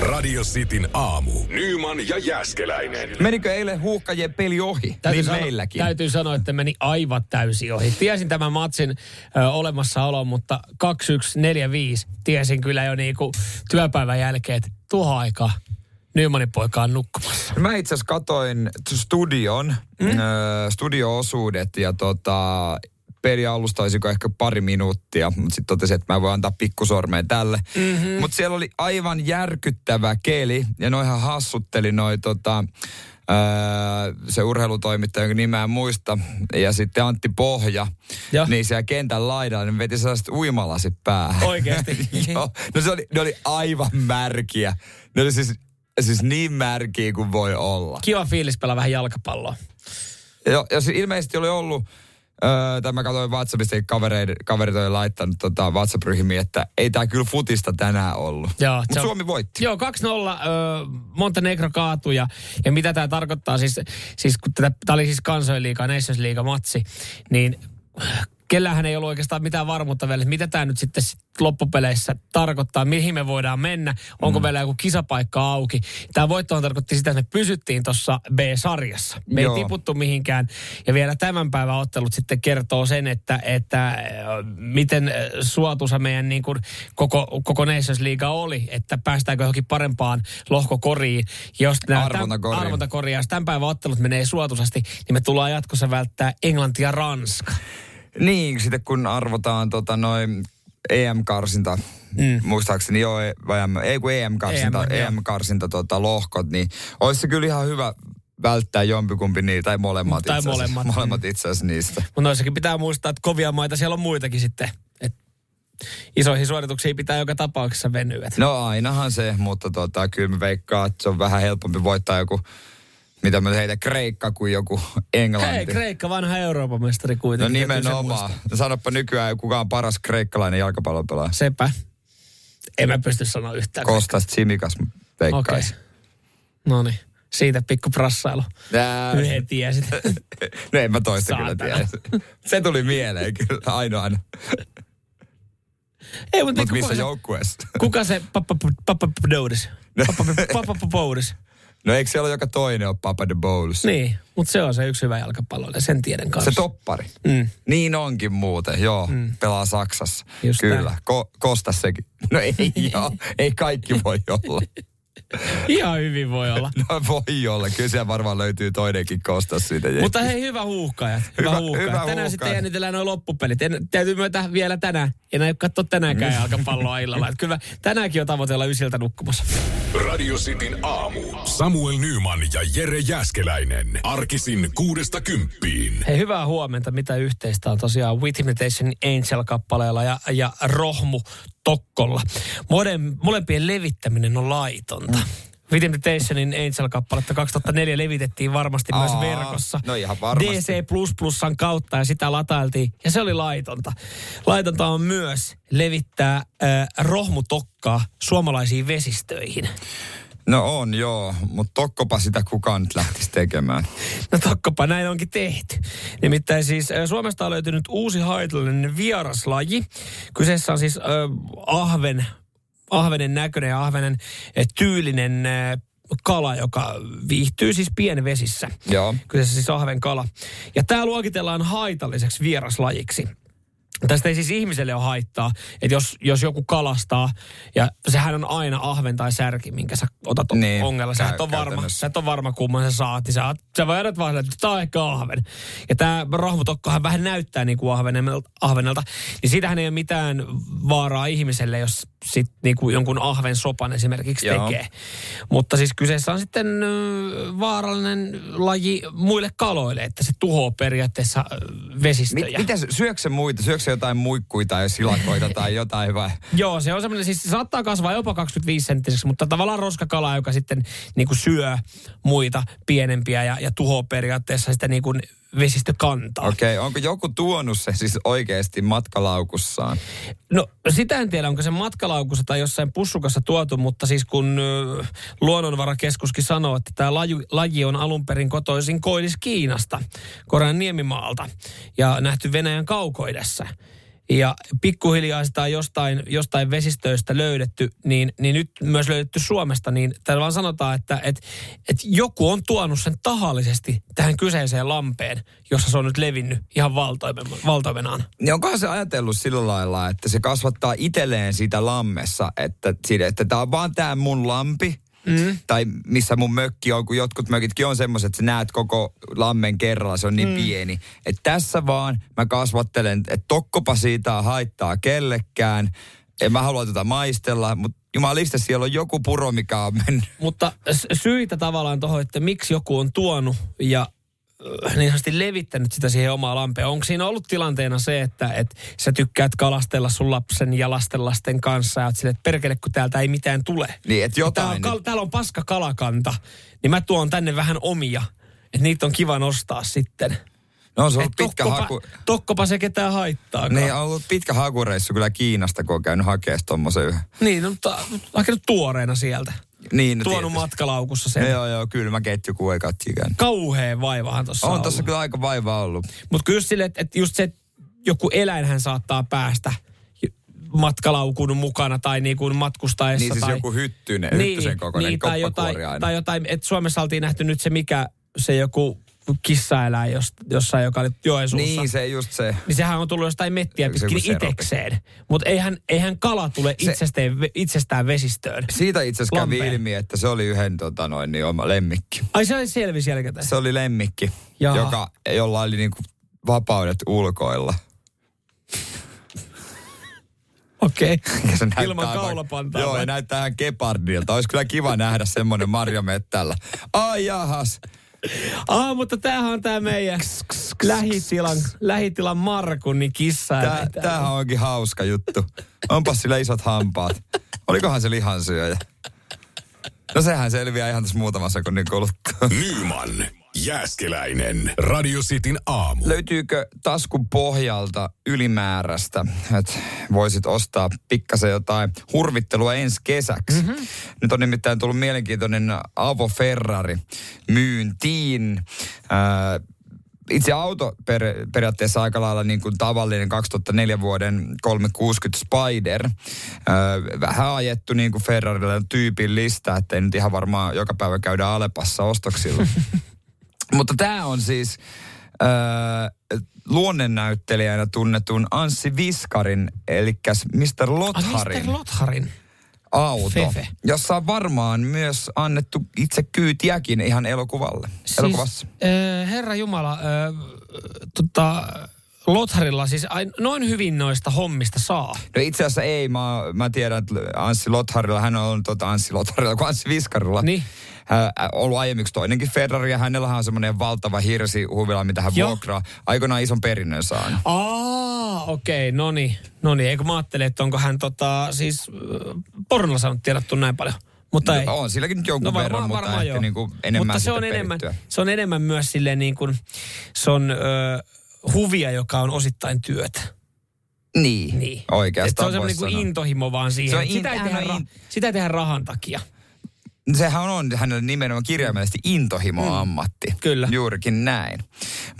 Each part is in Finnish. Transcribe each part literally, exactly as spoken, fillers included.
Radio Cityn aamu. Nyman ja Jääskeläinen. Menikö eilen huuhkajien peli ohi? Täytyy, niin meilläkin. Sano, täytyy sanoa, että meni aivan täysin ohi. Tiesin tämän matsin ö, olemassaolon, mutta kaksi yksi neljä viisi tiesin kyllä jo niinku työpäivän jälkeen, että tuohon aikaan Nymanin poika on nukkumassa. Mä itse asiassa katoin studion, mm? ö, studio-osuudet ja tota... peli alustaisiko ehkä pari minuuttia, mutta sitten totesin, että mä voin antaa pikkusormeen tälle. Mm-hmm. Mutta siellä oli aivan järkyttävä keli, ja noihan hassutteli noi tota, öö, se urheilutoimittaja, jonka nimeä muista, ja sitten Antti Pohja, ja niin siellä kentän laidalla, niin veti sellaiset uimalasit päähän. Oikeasti? Joo, no se oli, ne oli aivan märkiä. Ne oli siis, siis niin märkiä kuin voi olla. Kiva fiilis pelaa vähän jalkapalloa. Joo, ja se ilmeisesti oli ollut... Öö, tämä katsoin WhatsAppista, kavereiden, kaverit oli laittanut tota WhatsApp-ryhmiin, että ei tämä kyllä futista tänään ollut. Mutta Suomi voitti. Joo, kaksi nolla, öö, Montenegro kaatui ja, ja mitä tämä tarkoittaa, siis, siis kun tämä oli siis kansainliiga, Nations League matsi, niin kellähän ei ollut oikeastaan mitään varmuutta vielä, mitä tämä nyt sitten loppupeleissä tarkoittaa, mihin me voidaan mennä, onko vielä mm. joku kisapaikka auki. Tämä voittohan tarkoitti sitä, että me pysyttiin tuossa B-sarjassa. Me Joo. ei tiputtu mihinkään. Ja vielä tämän päivän ottelut sitten kertoo sen, että, että miten suotuisa meidän niin kuin koko, koko Nations League oli, että päästäänkö johonkin parempaan lohkokoriin. Jos arvontakoriin. Arvontakoriin. Jos tämän päivän ottelut menee suotuisasti, niin me tullaan jatkossa välttää Englanti ja Ranska. Niin, sitten kun arvotaan tota noin E M-karsinta, mm. muistaakseni joo, vai em, ei kun E M-karsinta, E M-karsinta tota, lohkot, niin olisi se kyllä ihan hyvä välttää jompikumpi niitä, tai molemmat tai itse asiassa. Molemmat. molemmat itse asiassa niistä. Mutta noissakin pitää muistaa, että kovia maita siellä on muitakin sitten. Et isoihin suorituksiin pitää joka tapauksessa venyä. No ainahan se, mutta tota, kyllä me veikkaan, että se on vähän helpompi voittaa joku... Mitä mä heitä Kreikka kuin joku Englanti. Hei, Kreikka, vanha Euroopan mestari kuitenkin. No nimenomaan. Sanoppa nykyään, kuka on paras kreikkalainen jalkapallopelaaja. Sepä. En mä pysty sanoa yhtään. Kostas Tsimikas veikkaisi. Okay. No niin, siitä pikku prassailu. Yhden tiesit. No en mä toista Saatana. Kyllä tiedä. Se tuli mieleen kyllä ainoana. Ei, mutta Mut missä joukkueessa? Kuka se Papadoudis? Papadoudis. No eikö siellä ole joka toinen ole Papa the Bowls? Niin, mutta se on se yksi hyvä jalkapalloilija, sen tiedän kanssa. Se toppari. Mm. Niin onkin muuten, joo. Mm. Pelaa Saksassa. Just kyllä. Ko- Kosta sekin. No ei joo, ei kaikki voi olla. Ihan hyvin voi olla. No voi olla, kyllä siellä varmaan löytyy toinenkin Kostas siitä. Mutta hei, hyvä huuhkajat. Hyvä, hyvä huuhkajat. Tänään huuhkajat. Sitten jännitellään nuo loppupelit. En, täytyy myöntää vielä tänään. En aio katsoa tänäänkään jalkapalloa illalla. Että kyllä tänäänkin on tavoitella ysiltä nukkumassa. Radio Cityn aamu. Samuel Nyman ja Jere Jääskeläinen. Arkisin kuudesta kymppiin. Hei, hyvää huomenta. Mitä yhteistä on tosiaan Vitamin Tation Angel-kappaleella ja, ja Rohmu Tokkolla. Moden, molempien levittäminen on laitonta. Vitamin Tationin Angel-kappaletta kaksituhattaneljä levitettiin varmasti Aa, myös verkossa. No ihan varmasti. D C plus plus kautta ja sitä latailtiin ja se oli laitonta. Laitonta on myös levittää äh, Rohmu Tokkaa suomalaisiin vesistöihin. No on, joo, mutta tokkopa sitä kukaan nyt lähtisi tekemään. No tokkopa, näin onkin tehty. Nimittäin siis Suomesta on löytynyt uusi haitallinen vieraslaji. Kyseessä on siis äh, ahven, ahvenen näköinen ja ahvenen äh, tyylinen äh, kala, joka viihtyy siis pienvesissä. Joo. Kyseessä siis ahven kala. Ja tämä luokitellaan haitalliseksi vieraslajiksi. Tästä ei siis ihmiselle ole haittaa, että jos, jos joku kalastaa, ja sehän on aina ahven tai särki, minkä sä otat niin, ongella. Sä et ole varma, varma kumman sä saat, niin sä, sä voi edet vaan, että tää on ehkä ahven. Ja tää Rohmu Tokkohan vähän näyttää niin kuin ahvenelta, ahvenelta, niin siitähän ei ole mitään vaaraa ihmiselle, jos sit niinku jonkun ahven sopan esimerkiksi Joo. tekee. Mutta siis kyseessä on sitten vaarallinen laji muille kaloille, että se tuhoaa periaatteessa vesistöjä. Mit, mitä syöksä muita? Syöksä jotain muikkuja tai silakoita tai jotain vai? Joo, se on semmoinen, siis se saattaa kasvaa jopa kaksikymmentäviisi senttiseksi, mutta tavallaan roskakala, joka sitten niinku syö muita pienempiä ja, ja tuhoaa periaatteessa sitä niinku vesistökantaa. Okei, okay, onko joku tuonut se siis oikeasti matkalaukussaan? No sitä en tiedä, onko se matkalaukussa tai jossain pussukassa tuotu, mutta siis kun ö, Luonnonvarakeskuskin sanoo, että tämä laji, laji on alun perin kotoisin Koillis-Kiinasta, Korean Niemimaalta ja nähty Venäjän kaukoidessa. Ja pikkuhiljaa sitä on jostain, jostain vesistöistä löydetty, niin, niin nyt myös löydetty Suomesta, niin täällä vaan sanotaan, että et, et joku on tuonut sen tahallisesti tähän kyseiseen lampeen, jossa se on nyt levinnyt ihan valtoimenaan. Niin onkohan se ajatellut sillä lailla, että se kasvattaa itselleen siitä lammessa, että, että tämä on vaan tämä mun lampi, Mm. tai missä mun mökki on, kun jotkut mökitkin on semmoiset, että sä näet koko lammen kerralla, se on niin mm. pieni. Että tässä vaan mä kasvattelen, että tokkopa siitä haittaa kellekään. En mä halua tuota maistella, mutta jumalista siellä on joku puro, mikä on mennyt. Mutta syitä tavallaan tohon, että miksi joku on tuonut ja niin sanotusti levittänyt sitä siihen omaan lampeen. Onko siinä ollut tilanteena se, että et sä tykkäät kalastella sun lapsen ja lasten lasten kanssa ja oot silleen, että perkele, kun täältä ei mitään tule. Niin, että jotain. Täällä on, täällä on paska kalakanta, niin mä tuon tänne vähän omia, että niitä on kiva nostaa sitten. No se on ollut pitkä tokkopa, haku. Tokkopa se ketään haittaakaan. Niin, on ollut pitkä hakureissu kyllä Kiinasta, kun on käynyt hakemaan tommosen yhden. Niin, no, mutta hakenut tuoreena sieltä. Niin, no tuonut tietysti. Matkalaukussa sen. No, joo, joo, kylmä ketjuku ei katsikään. Kauhea vaivahan tossa on ollut. Tossa kyllä aika vaivaa ollut. Mutta kyllä sille, että et just se, että joku eläinhän saattaa päästä matkalaukun mukana tai niin kuin matkustaessa. Niin siis tai, joku hyttynen, niin, hyttysen kokoinen niin, koppakuori tai jotain, tai jotain, että Suomessa oltiin nähty nyt se mikä, se joku kissaeläin jossain, joka oli Joensuussa. Niin, se just se. Niin sehän on tullut jostain mettiä pitkin itekseen. Mutta eihän, eihän kala tule itsestään, itsestään vesistöön. Siitä itse asiassa kävi ilmi, että se oli yhden tota noin, niin oma lemmikki. Ai se oli selvisi jälkeen? Se oli lemmikki, joka, jolla oli niinku vapaudet ulkoilla. Okei. Okay. Ilman kaulapantaa. Joo, ja näyttää ihan gepardilta. Olisi kyllä kiva nähdä semmoinen marjamettällä. Ai jahas. Ah, mutta tämähän on tämä meidän lähitilan, lähitilan Markun, niin kissa. Tää, tämähän onkin hauska juttu. Onpas sillä isot hampaat. Olikohan se lihansyöjä? No sehän selviää ihan tässä muutamassa kunnin kuluttua. Nyman, Jääskeläinen, Radio Cityn aamu. Löytyykö taskun pohjalta ylimääräistä, että voisit ostaa pikkasen jotain hurvittelua ensi kesäksi? Mm-hmm. Nyt on nimittäin tullut mielenkiintoinen avoferrari myyntiin. Äh, itse auto per, periaatteessa aika lailla niin kuin tavallinen kaksituhattaneljä vuoden kolmesataakuusikymmentä Spider. Äh, vähän ajettu niin kuin Ferrarilla on tyypillistä, että ei nyt ihan varmaan joka päivä käydä Alepassa ostoksilla. Mutta tämä on siis äh, luonnennäyttelijänä tunnetun Anssi Viskarin, eli mister Lotharin, ah, mister Lotharin auto, Fefe. Jossa on varmaan myös annettu itse kyytiäkin ihan elokuvalle. Siis, elokuvassa. Äh, Herra Jumala, äh, tota, Lotharilla siis noin hyvin noista hommista saa. No itse asiassa ei, mä, mä tiedän, että Anssi Lotharilla, hän on tota Anssi Lotharilla kuin Anssi Viskarilla. Niin. Äh, ollut aiemmiksi toinenkin Ferrari, ja hänellähän on semmoinen valtava hirsihuvila, mitä hän Joo. vuokraa. Aikoinaan ison perinnön saanut. Aa, okei, okay, no niin. No niin, eikö mä ajattele, että onko hän tota, siis pornolla saanut tiedottu näin paljon? Mutta no, ei. On silläkin nyt jonkun no, varmaan, verran, varmaan, mutta ehkä niin kuin enemmän mutta se on enemmän, se on enemmän myös silleen niin kuin, se on ö, huvia, joka on osittain työtä. Niin, niin. Oikeastaan voisi sanoa. Se on semmoinen intohimo vaan siihen. In, sitä, ei tehdä, in... sitä ei tehdä rahan takia. Sehän on hänellä nimenomaan kirjaimellisesti intohimo-ammatti. Mm, kyllä. Juurikin näin.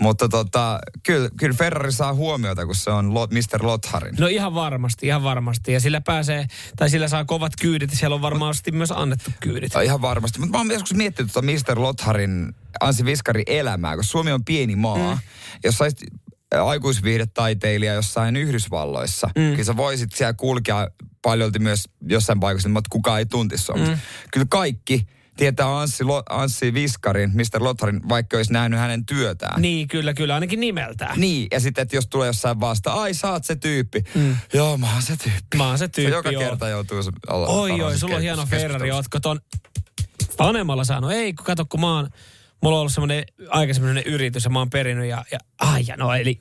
Mutta tota, kyllä, kyllä Ferrari saa huomiota, kun se on mister Lotharin. No ihan varmasti, ihan varmasti. Ja sillä pääsee, tai sillä saa kovat kyydit, ja siellä on varmasti myös annettu kyydit. No, ihan varmasti. Mutta mä oon joskus miettinyt tuota mister Lotharin, Anssi Viskarin elämää, kun Suomi on pieni maa, mm. jossa aikuisviihdetaiteilija jossain Yhdysvalloissa. Mm. Kyllä sä voisit siellä kulkea paljolti myös jossain paikassa, mutta kukaan ei tuntisi mm. Kyllä kaikki tietää Anssi, Lo, Anssi Viskarin, mister Lotharin, vaikka olisi nähnyt hänen työtään. Niin, kyllä, kyllä, ainakin nimeltään. Niin, ja sitten, että jos tulee jossain vasta, ai sä oot se tyyppi. Mm. Joo, mä oon se tyyppi. Mä oon se tyyppi, se joka joo. kerta joutuu se olla. Oi, oi, sulla on hieno Ferrari, ootko ton Panemalla saanut? Ei, kun kato, kun mä oon, mulla on ollut semmoinen aikaisemmin yritys, ja mä oon perinnyt, ja, ja ai, ja no, eli...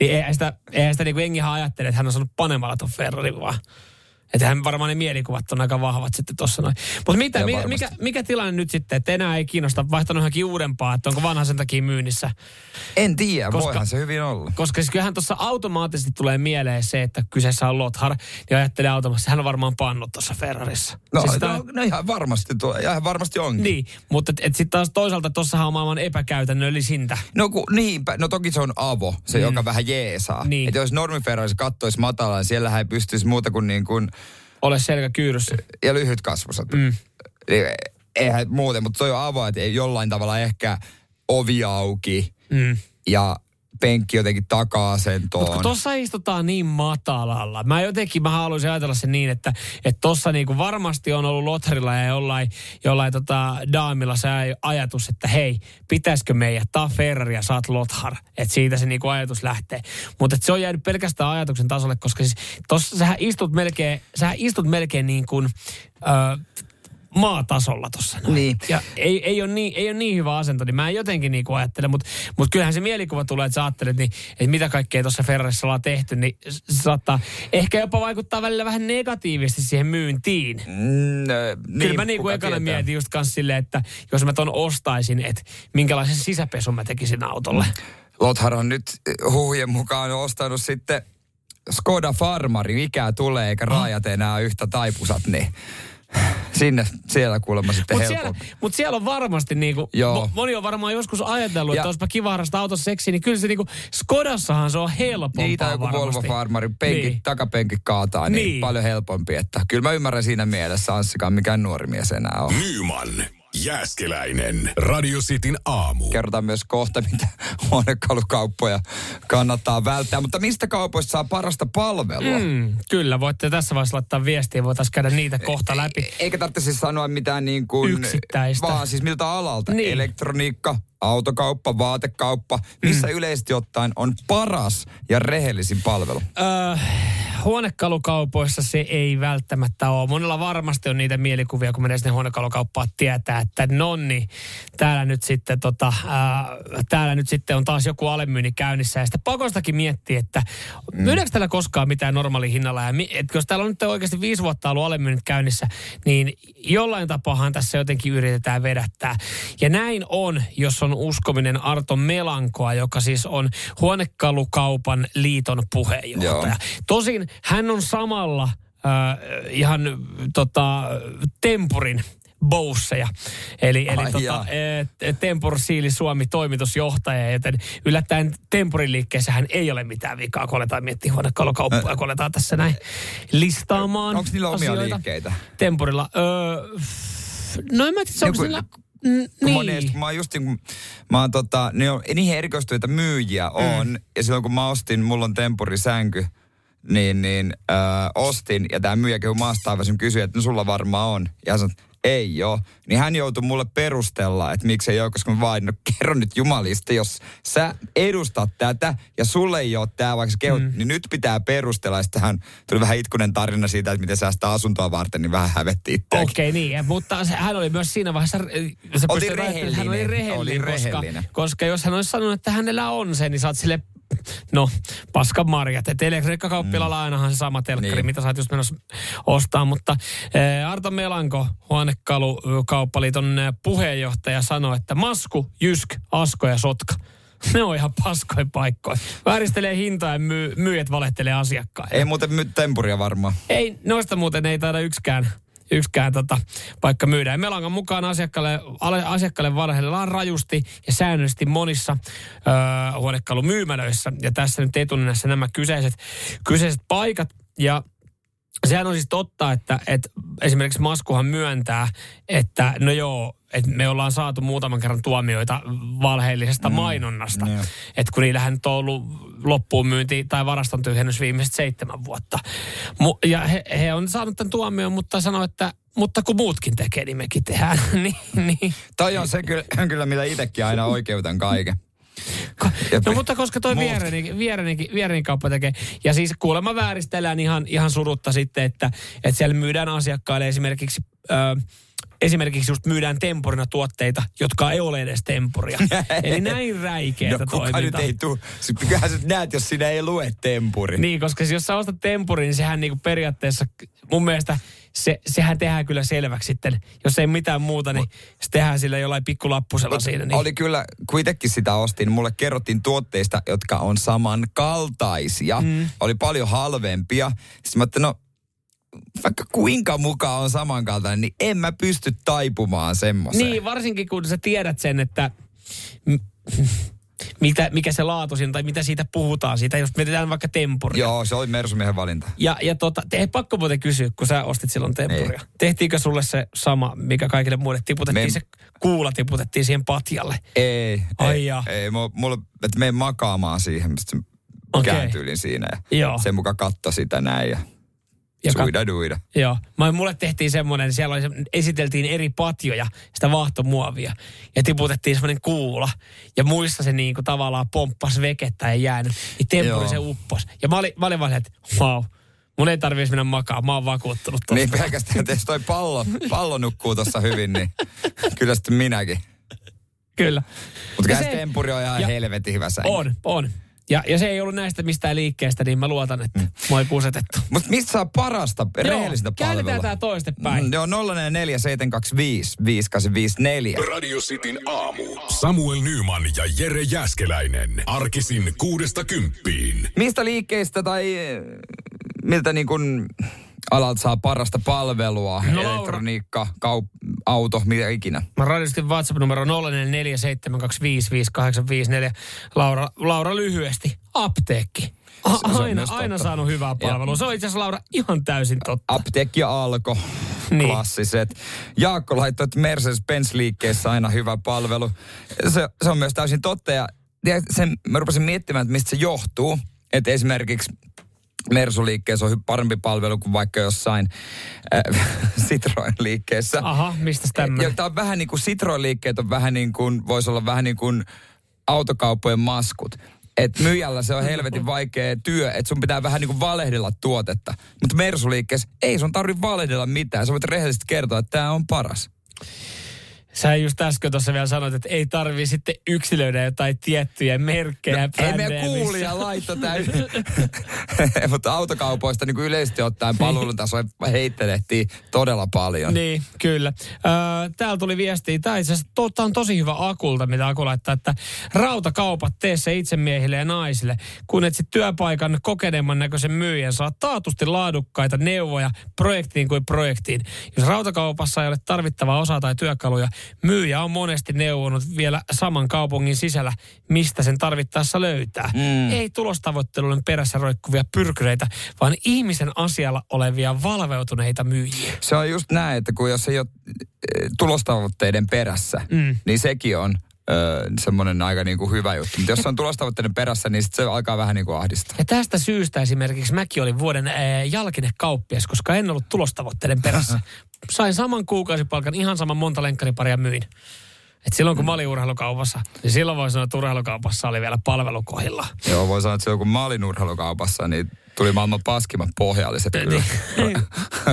Niin eihän sitä, eihän sitä niin kuin jengihan ajattele, että hän on saanut Panemalla ton Ferrarin vaan. Että hän varmaan ne mielikuvat on aika vahvat sitten tuossa noin. Mutta mitä, mikä, mikä, mikä tilanne nyt sitten, että enää ei kiinnosta, vaihtanut johonkin uudempaa, että onko vanha sen takia myynnissä? En tiedä, koska, voihan se hyvin olla. Koska siis kyllähän tuossa automaattisesti tulee mieleen se, että kyseessä on Lothar, niin ajattelee automaattisesti, hän on varmaan pannut tuossa Ferrarissa. No, siis sitä, no, no ihan varmasti tulee, ihan varmasti onkin. Niin, mutta sitten taas toisaalta tuossahan on maailman epäkäytännöllisintä. No ku, niinpä, no toki se on avo, se mm. joka vähän jeesaa. Niin. Että jos normiferrarissa kattoisi matalaan, siellähän ei pystyisi muuta kuin niin kuin... Ole selkä kyyryssä. Ja lyhyt kasvuset. Mm. Eihän muuten, mutta toi on avoin, että ei jollain tavalla ehkä ovi auki mm. ja penkki jotenkin taka-asentoon. Mutta kun tossa istutaan niin matalalla. Mä jotenkin, mä haluaisin ajatella sen niin, että et tossa niinku varmasti on ollut Lotharilla ja jollain, jollain tota daamilla se ajatus, että hei, pitäisikö meidän, tää Ferrari ja saat Lothar. Että siitä se niinku ajatus lähtee. Mutta se on jäänyt pelkästään ajatuksen tasolle, koska siis tossa sähän istut melkein, sähän istut melkein niin kuin... Öö, maatasolla tuossa. Niin. Ja ei, ei, ole niin, ei ole niin hyvä asento, niin mä en jotenkin niin kuin ajattele, mutta mut kyllähän se mielikuva tulee, että sä ajattelet, niin, että mitä kaikkea tuossa Ferrarissa ollaan tehty, niin se saattaa ehkä jopa vaikuttaa välillä vähän negatiivisesti siihen myyntiin. Mm, niin, kyllä mä niin kuin ekana tietää. Mietin just kanssa silleen, että jos mä ton ostaisin, että minkälaisen sisäpesun mä tekisin autolle. Lothar on nyt huhujen mukaan ostanut sitten Skoda Farmari, mikä tulee, eikä raajat enää yhtä taipusat, niin... Sinne, siellä kuulemma sitten mut helpompi. Mutta siellä on varmasti niinku, mo, moni on varmaan joskus ajatellut, ja, että olisipa kiva harrastaa autossa seksiä, niin kyllä se niinku, Skodassahan se on helpompaa niitä varmasti. Niitä joku Volvo Farmari, penkit, niin. takapenkit kaataa, niin, niin paljon helpompi. Että kyllä mä ymmärrän siinä mielessä, Anssikaan mikään nuori mies enää on. Nyman, Jääskeläinen, Radio Cityn aamu. Kerrotaan myös kohta, mitä huonekalukauppoja kannattaa välttää. Mutta mistä kaupoista saa parasta palvelua? Mm, kyllä, voitte tässä vaiheessa laittaa viestiä. Voitaisiin käydä niitä kohta läpi. E- eikä tarvitse siis sanoa mitään niin kuin... Yksittäistä. Vaan siis miltä alalta. Niin. Elektroniikka, autokauppa, vaatekauppa. Missä mm. yleisesti ottaen on paras ja rehellisin palvelu? Öö... Huonekalukaupoissa se ei välttämättä ole. Monella varmasti on niitä mielikuvia, kun menee sinne huonekalukauppaan, tietää, että nonni, täällä nyt sitten, tota, ää, täällä nyt sitten on taas joku alemyynnin käynnissä. Ja sitten pakostakin miettii, että myydäänkö täällä koskaan mitään normaali hinnalla. Ja että jos täällä on nyt oikeasti viisi vuotta ollut alemyynnit käynnissä, niin jollain tapahan tässä jotenkin yritetään vedättää. Ja näin on, jos on uskominen Arto Melankoa, joka siis on Huonekalukaupan liiton puheenjohtaja. Joo. Tosin hän on samalla äh, ihan tota, Tempurin bousseja, eli, eli tota, e, Tempur Siili Suomi toimitusjohtaja, joten yllättäen Tempurin liikkeessä hän ei ole mitään vikaa, kun aletaan miettiä huonekalukauppaa, kun aletaan tässä näin listaamaan. Onko niillä omia asioita liikkeitä? Tempurilla. Öö, no en mä tiedä, onko niillä... Niin. Monesti, mä oon just niin kuin, mä oon tota, niihin erikoistuneita myyjiä on, mm. ja silloin kun mä ostin, mulla on Tempurin sänky, niin, niin öö, ostin, ja tämä myyjä kehui maasta aivasin kysyi, että no sulla varmaan on. Ja hän sanoi, ei joo. Niin hän joutui mulle perustella, että miksi ei ole, koska mä vain, no kerro nyt jumalista, jos sä edustat tätä ja sulle ei ole tää, vaikka sä kehut, mm. niin nyt pitää perustella. Ja sitten hän tuli vähän itkunen tarina siitä, että miten sä sitä asuntoa varten, niin vähän hävetti itseäkin. Okei, okay, niin, mutta hän oli myös siinä vaiheessa, sä pystyt rehellinen. Hän oli rehellinen, oli rehellinen. Koska, koska jos hän olisi sanonut, että hänellä on se, niin sä oot silleen, no, paskan marjat. Että elektriikkakauppilalla mm. ainahan se sama telkkari, niin, mitä sä oot just menossa ostaa. Mutta eh, Arto Melanko, Huonekalukauppaliiton puheenjohtaja, sanoi, että Masku, Jysk, Asko ja Sotka, ne on ihan paskoja paikkoja. Vääristelee hintaa ja myy, myyjät valehtelee asiakkaille. Ei muuten myy Tempuria varmaan. Ei, noista muuten ei taida yksikään. Yksikään tota, paikka myydään. Melangan mukaan asiakkaalle, asiakkaalle valheellaan rajusti ja säännöllisesti monissa öö, huonekalumyymälöissä. Ja tässä nyt etunenässä nämä kyseiset, kyseiset paikat. Ja sehän on siis totta, että, että esimerkiksi Maskuhan myöntää, että no joo, että me ollaan saatu muutaman kerran tuomioita valheellisesta mm. mainonnasta. Mm. Että kun niillähän nyt on ollut loppuun myynti tai varaston tyhjennys viimeiset seitsemän vuotta. Mu- ja he, he on saanut tämän tuomion, mutta sanoo, että mutta kun muutkin tekee, niin mekin tehdään. niin, niin. Toi on se kyllä, kyllä mitä itsekin aina oikeutan kaiken. No mutta koska toi viereni, viereni, viereni kauppa tekee, ja siis kuulemma vääristellään ihan, ihan surutta sitten, että, että siellä myydään asiakkaille esimerkiksi, äh, esimerkiksi just myydään Tempurina tuotteita, jotka ei ole edes Tempuria. Eli näin räikeätä no, kuka toiminta. Nyt ei tuu, kyllähän sä näet, jos sinä ei lue Tempuri. Niin, koska jos sä ostat Tempurin, niin sehän niinku periaatteessa mun mielestä... Se, sehän tehdään kyllä selväksi sitten. Jos ei mitään muuta, niin se tehdään sillä jollain pikkulappusella mut siinä. Niin. Oli kyllä, kun itsekin sitä ostin, mulle kerrottiin tuotteista, jotka on samankaltaisia. Mm. Oli paljon halvempia. Sitten mä ajattelin, no vaikka kuinka mukaan on samankaltainen, niin en mä pysty taipumaan semmoiseen. Niin, varsinkin kun sä tiedät sen, että... Mitä, mikä se laatu siinä, tai mitä siitä puhutaan siitä, jos mietitään vaikka Tempuria. Joo, se oli Mersumiehen valinta. Ja, ja tota, te, pakko muuten kysyä, kun sä ostit silloin Tempuria. Niin. Tehtiinkö sulle se sama, mikä kaikille muille tiputettiin, me... se kuula tiputettiin siihen patjalle? Ei, Ai ei, ja. ei. Mulla, että menen makaamaan siihen, sitten okay. kääntyilin siinä ja Joo. sen mukaan katto sitä näin ja... Ja suida duida. Joo. Mä, mulle tehtiin semmoinen, siellä oli, esiteltiin eri patjoja, sitä vaahtomuovia, ja tiputettiin semmoinen kuula. Ja muissa se niinku tavallaan pomppasi vekettä ja jäänyt. Ja Tempuri se upposi. Ja mä olin, mä olin vaan, että wow, mun ei tarvitsisi mennä makaa, mä oon vakuuttunut tuosta. Niin pelkästään, että jos toi pallo, pallo nukkuu tuossa hyvin, niin kyllä sitten minäkin. Kyllä. Mutta kyllä se Tempuri on ihan helvetin hyvä sänky. On, on. Ja, ja se ei ollut näistä mistään liikkeestä, niin mä luotan, että mä oon kusetettu. Mutta mistä saa parasta, rehellisintä palvelua? Käännetään tää toistepäin. Mm, joo, nolla neljä seitsemän kaksi viisi viisi kahdeksan viisi neljä. Radio Cityn aamu. Samuel Nyman ja Jere Jääskeläinen. Arkisin kuudesta kymppiin. Mistä liikkeistä tai miltä niin kun alalta saa parasta palvelua? No, elektroniikka, kaup- auto, mitä ikinä. Mä radistin WhatsApp-numero nolla neljä seitsemän kaksi viisi viisi kahdeksan viisi neljä. Laura, Laura lyhyesti, apteekki. A- aina aina saanut hyvää palvelua. Ja. Se on itse asiassa, Laura, ihan täysin totta. Apteekki ja Alko, klassiset. Niin. Jaakko laittoi, että Mercedes-Benz-liikkeessä aina hyvä palvelu. Se, se on myös täysin totta. Ja sen, mä rupesin miettimään, että mistä se johtuu. Että esimerkiksi... Mersu-liikkeessä on parempi palvelu kuin vaikka jossain äh, Citroen-liikkeessä. Aha, mistäs tämmöinen? Tämä on vähän niin kuin, Citroen-liikkeet on vähän niin kuin, voisi olla vähän niin kuin autokauppojen maskut. Että myyjällä se on helvetin vaikea työ, että sun pitää vähän niin kuin valehdella tuotetta. Mutta Mersu-liikkeessä ei sun tarvitse valehdella mitään. Sä voit rehellisesti kertoa, että tämä on paras. Sä just äsken tuossa vielä sanoit, että ei tarvii sitten yksilöidä jotain tiettyjä merkkejä. No, ei meidän kuulija laitto täysin. Mutta autokaupoista niin kuin yleisesti ottaen palvelutasoja heittelehtii todella paljon. Niin, kyllä. Ö, täällä tuli viestiä. Tämä itse asiassa to, on tosi hyvä Akulta, mitä Aku laittaa, että rautakaupat tee se itse miehille ja naisille. Kun etsit työpaikan kokeneemman näköisen myyjän, saa taatusti laadukkaita neuvoja projektiin kuin projektiin. Jos rautakaupassa ei ole tarvittavaa osaa tai työkaluja, myyjä on monesti neuvonut vielä saman kaupungin sisällä, mistä sen tarvittaessa löytää. Mm. Ei tulostavoittelujen perässä roikkuvia pyrkyreitä, vaan ihmisen asialla olevia valveutuneita myyjiä. Se on just näin, että kun jos ei ole tulostavoitteiden perässä, mm. niin sekin on öö, semmoinen aika niin kuin hyvä juttu. Mutta jos se on tulostavoitteiden perässä, niin sit se alkaa vähän niin kuin ahdistaa. Ja tästä syystä esimerkiksi mäkin olin vuoden ää, jalkinekauppias, koska en ollut tulostavoitteiden perässä. Sain saman kuukausipalkan, ihan saman monta lenkkariparia myin. Et silloin kun mä olin urheilukaupassa, niin silloin voi sanoa, että urheilukaupassa oli vielä palvelukohdilla. Joo, voi sanoa, että silloin kun mä olin urheilukaupassa, niin tuli maailman paskimmat pohjalliset kyllä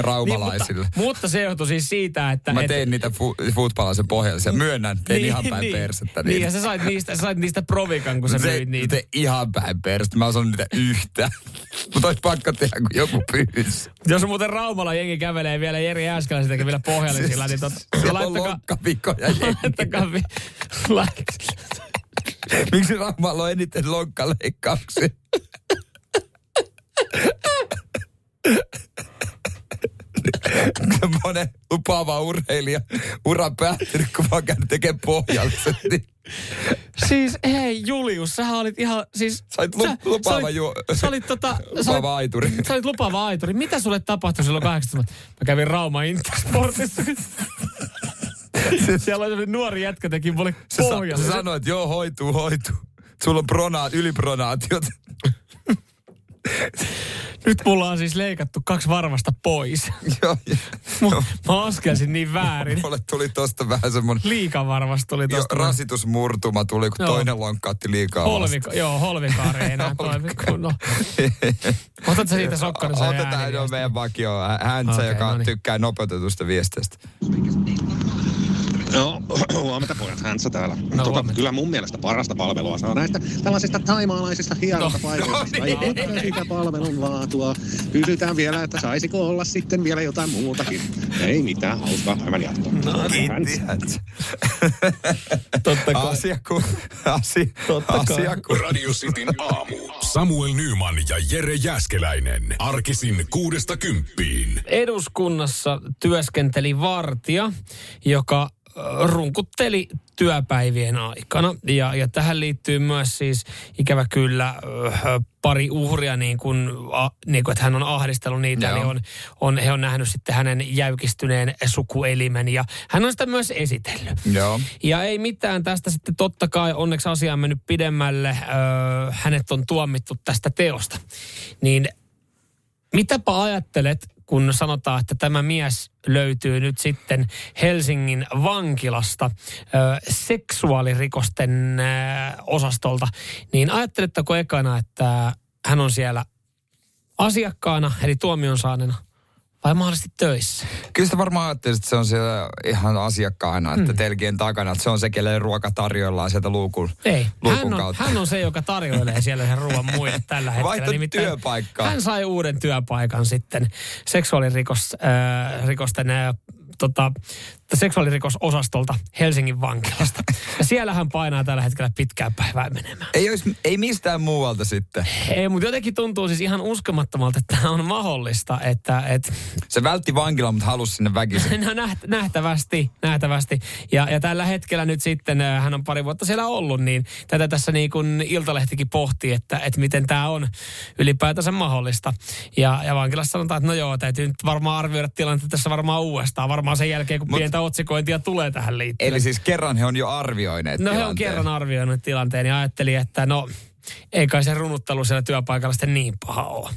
raumalaisille. Niin, mutta, mutta se johtui siis siitä, että... Mä tein et, niitä fu- futbalaisen pohjallisia. Myönnän, tein niin, ihan päin niin, persettä. Niin, ja sä sait niistä, sä sait niistä provikan, kun sä se, myit niitä. Te ihan päin persettä. Mä oon sanonut niitä yhtään. Mutta olisi pakko tehdä, kun joku pyysi. Jos muuten Raumala jengi kävelee vielä Jere Jääskeläisen tekee vielä pohjallisilla, niin... Tot, siellä on lonkkapikoja jengi. Miksi Raumalla on eniten lonkkaleikkauksia? Semmoinen lupaava urheilija, ura päättynyt, kun vaan käynyt tekemään pohjalliset. Niin. Siis hei Julius, sähän olit ihan, siis... Sä olit lu- lupaava juo... Sä olit tota... Lupaava aituri. Sä olit lupaava aituri. Mitä sulle tapahtui silloin kahdeksankymmentä? Mä kävin Rauma Intersportissa. Siellä on sellainen nuori jätkä teki mulle pohjalle. Sä sanoit, että joo, hoituu, hoituu. Sulla on pronaat, ylipronaatiot. Nyt mulla on siis leikattu kaksi varvasta pois. Joo, joo. Mä laskelsin niin väärin. Mulle tuli tosta vähän semmonen... Liikavarvas tuli tosta. Joo, rasitusmurtuma tuli, kun joo. toinen lonkkaatti liikaa Holvika, joo, holvikaari ei enää toimi kunnolla. Otatko siitä sokkansa ääni? Otetaan jo meidän vakio häntsä, okay, joka noni. Tykkää nopeutetusta viesteistä. No, huomenta pojat, Häntsä täällä. No, tota, kyllä mun mielestä parasta palvelua saa näistä tällaisista taimaalaisista hienoista no, paikoista. No, ei ole sitä palvelun laatua. Kysytään vielä, että saisiko olla sitten vielä jotain muutakin. Ei mitään, hauskaa päivän jatkoa. No, kiitti Häntsä. Totta kai. Asiakku. Asi, asiakku. Radio Cityn aamu. Samuel Nyman ja Jere Jääskeläinen. Arkisin kuudesta kymppiin. Eduskunnassa työskenteli vartija, joka... runkutteli työpäivien aikana. Ja, ja tähän liittyy myös siis ikävä kyllä pari uhria, niin kuin, a, niin kuin että hän on ahdistellut niitä. Eli on, on, he on nähnyt sitten hänen jäykistyneen sukuelimen ja hän on sitä myös esitellyt. Joo. Ja ei mitään tästä sitten totta kai, onneksi asia on mennyt pidemmälle. Ö, hänet on tuomittu tästä teosta. Niin mitäpä ajattelet, kun sanotaan, että tämä mies löytyy nyt sitten Helsingin vankilasta ö, seksuaalirikosten ö, osastolta, niin ajatteletteko ekana, että hän on siellä asiakkaana, eli tuomion saaneena, vai mahdollisesti töissä? Kyllä sitä varmaan ajattelisit, että se on siellä ihan asiakkaana, että mm. telkien takana, että se on se, kelle ruoka tarjoillaan sieltä luukun, Ei. luukun hän on, kautta. Hän on se, joka tarjoilee siellä sen ruoan muille tällä hetkellä. Vaihto työpaikkaa. Hän sai uuden työpaikan sitten seksuaalirikosten... Äh, Tota, seksuaalirikososastolta Helsingin vankilasta. Ja siellä hän painaa tällä hetkellä pitkään päivää menemään. Ei, olisi, ei mistään muualta sitten. Ei, mutta jotenkin tuntuu siis ihan uskomattomalta, että tämä on mahdollista. Että, et... Se vältti vankilaa, mutta halusi sinne väkisin. No nähtävästi, nähtävästi. Ja, ja tällä hetkellä nyt sitten, hän on pari vuotta siellä ollut, niin tätä tässä niin kuin Iltalehtikin pohtii, että, että miten tämä on ylipäätänsä mahdollista. Ja, ja vankilassa sanotaan, että no joo, täytyy nyt varmaan arvioida tilanteet tässä varmaan uudestaan. Varmaan sen jälkeen, kun Mut, pientä otsikointia tulee tähän liittyen. Eli siis kerran he on jo arvioineet No tilanteen. he on kerran arvioineet tilanteen ja ajattelin, että no, ei kai se runuttelu siellä työpaikalla sitten niin paha ole.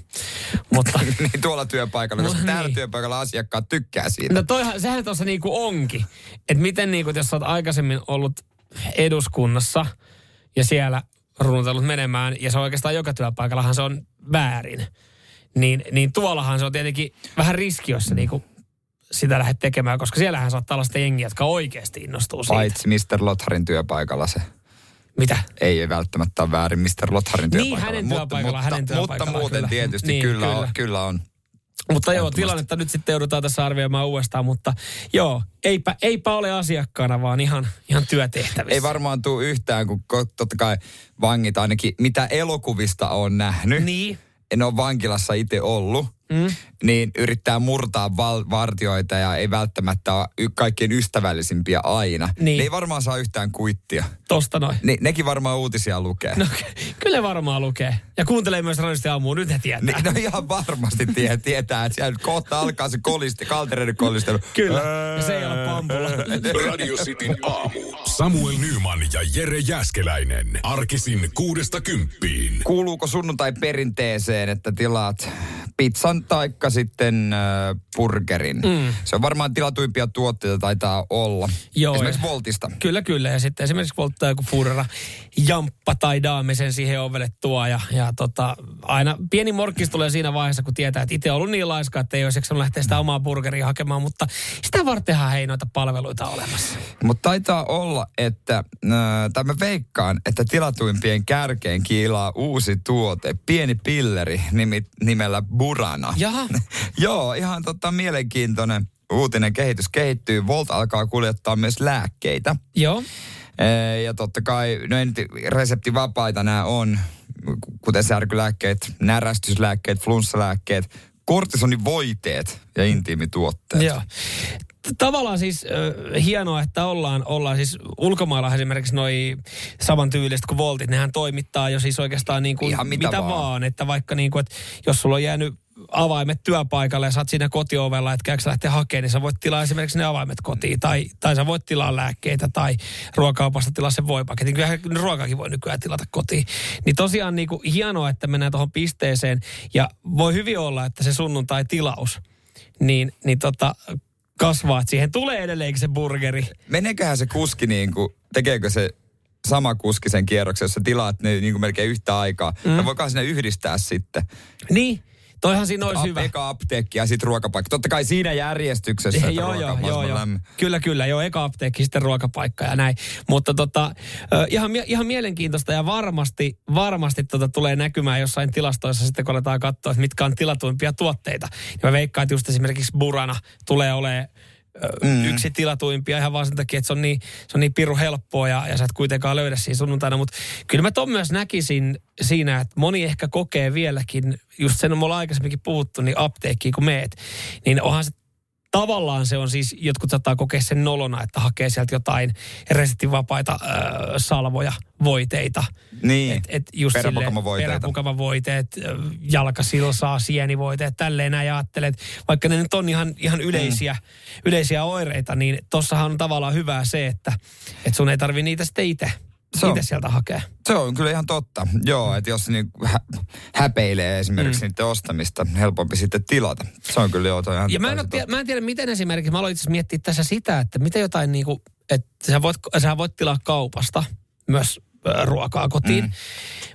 Mutta, niin tuolla työpaikalla, no, koska niin. täällä työpaikalla asiakkaat tykkää siitä. No toihan, sehän tuossa niinku onkin. Että miten niinku, jos sä oot aikaisemmin ollut eduskunnassa ja siellä runutellut menemään, ja se on oikeastaan joka työpaikallahan se on väärin. Niin, niin tuollahan se on tietenkin vähän riski, jos se niinku... sitä lähdet tekemään, koska siellähän saattaa olla sitä jengiä, jotka oikeasti innostuu siitä. Paitsi mister Lotharin työpaikalla se. Mitä? Ei välttämättä ole väärin mister Lotharin työpaikalla. Niin, hänen työpaikallaan, hänen työpaikallaan. Mutta muuten kyllä. tietysti niin, kyllä, kyllä. On, kyllä on. Mutta joo, tilannetta nyt sitten joudutaan tässä arvioimaan uudestaan, mutta joo, eipä, eipä ole asiakkaana, vaan ihan, ihan työtehtävissä. Ei varmaan tule yhtään, kun totta kai vangit ainakin, mitä elokuvista on nähnyt. Niin. En ole vankilassa itse ollut, mm. niin yrittää murtaa val- vartioita ja ei välttämättä ole y- kaikkein ystävällisimpiä aina. Niin. Ne ei varmaan saa yhtään kuittia. Tosta noin. Ne, nekin varmaan uutisia lukee. No, kyllä varmaan lukee. Ja kuuntelee myös radiosti aamuun, nyt he tietää. Niin, no ihan varmasti tie- tietää, että siellä kohta alkaa se koliste, kaltereiden kolistelu. Kyllä, ja se ei ole pampulla. Radio Cityn aamu. Samuel Nyman ja Jere Jääskeläinen. Arkisin kuudesta kymppiin. Kuuluuko sunnuntai perinteeseen, että tilaat pizzan taikka sitten äh, burgerin? Mm. Se on varmaan tilatuimpia tuotteita taitaa olla. Joo, esimerkiksi Voltista. Kyllä, kyllä. Ja sitten esimerkiksi Volttaa joku Burana, jamppa tai daame sen siihen ovelle tuo. Ja, ja tota, aina pieni morkkis tulee siinä vaiheessa, kun tietää, että itse on ollut niin laiska, että ei olisi jaksanut lähteä sitä omaa burgeria hakemaan. Mutta sitä vartenhan ei noita palveluita olemassa. Mutta taitaa olla, että tai mä veikkaan, että tilatuimpien kärkeen kiilaa uusi tuote, pieni pilleri nimi, nimellä Burana. Jaha. Joo, ihan tota mielenkiintoinen uutinen kehitys kehittyy. Volt alkaa kuljettaa myös lääkkeitä. Joo. E- ja totta kai, no ei nyt reseptivapaita nämä on, kuten särkylääkkeet, närästyslääkkeet, flunssalääkkeet, kortisonivoiteet ja intiimituotteet. Joo. Tavallaan siis äh, hienoa, että ollaan, ollaan siis ulkomailla esimerkiksi noi samantyylliset kuin Voltit, nehän toimittaa jo siis oikeastaan niin kuin mitä, mitä vaan. vaan. Että vaikka niin kuin, että jos sulla on jäänyt avaimet työpaikalle ja sä oot siinä kotiovella, että käykö sä lähteä hakemaan, niin sä voit tilaa esimerkiksi ne avaimet kotiin, tai, tai sä voit tilaa lääkkeitä, tai ruokaupasta tilaa sen voipaketin. Kyllähän ruokakin voi nykyään tilata kotiin. Niin tosiaan niin kuin hienoa, että mennään tuohon pisteeseen, ja voi hyvin olla, että se sunnuntai-tilaus, niin, niin tota, kasvaa, että siihen tulee edelleenkin se burgeri. Meneköhän se kuski niin kuin, tekeekö se sama kuski sen kierroksen, jos sä tilaat ne niin kuin melkein yhtä aikaa. Mm. Ja voikaan sinne yhdistää sitten. Niin. Toihan siinä olisi hyvä. Eka apteekki ja sitten ruokapaikka. Totta kai siinä järjestyksessä, että joo, ruoka joo, joo. Kyllä, kyllä. Joo, eka apteekki, sitten ruokapaikka ja näin. Mutta tota, ihan, ihan mielenkiintoista ja varmasti, varmasti tota tulee näkymään jossain tilastoissa sitten, kun aletaan katsoa, että mitkä on tilatuimpia tuotteita. Ja mä veikkaan, että just esimerkiksi Burana tulee olemaan mm. yksi tilatuimpia ihan vaan sen takia, että se on niin, se on niin pirun helppoa ja, ja sä et kuitenkaan löydä siinä sunnuntaina. Mutta kyllä mä ton myös näkisin siinä, että moni ehkä kokee vieläkin, just sen on mulla aikaisemminkin puhuttu, niin apteekkiin kun meet, niin onhan se tavallaan se on siis, jotkut saattaa kokea sen nolona, että hakee sieltä jotain reseptivapaita äh, salvoja, voiteita. Niin, et, et just peräpukama-voiteita. Peräpukama-voiteet, jalkasilsaa, sienivoiteet, tälleen näin ajattelet. Vaikka ne nyt on ihan, ihan yleisiä, mm. yleisiä oireita, niin tossahan on tavallaan hyvää se, että et sun ei tarvitse niitä sitten itse. Itse sieltä hakee. Se on kyllä ihan totta. Joo, että jos niin hä- häpeilee esimerkiksi mm. niiden ostamista, helpompi sitten tilata. Se on kyllä joo. Ihan ja mä en, tie- mä en tiedä, miten esimerkiksi, mä aloin itse miettiä tässä sitä, että miten jotain niin kuin, että sä voit, sä voit tilaa kaupasta myös äh, ruokaa kotiin. Mm.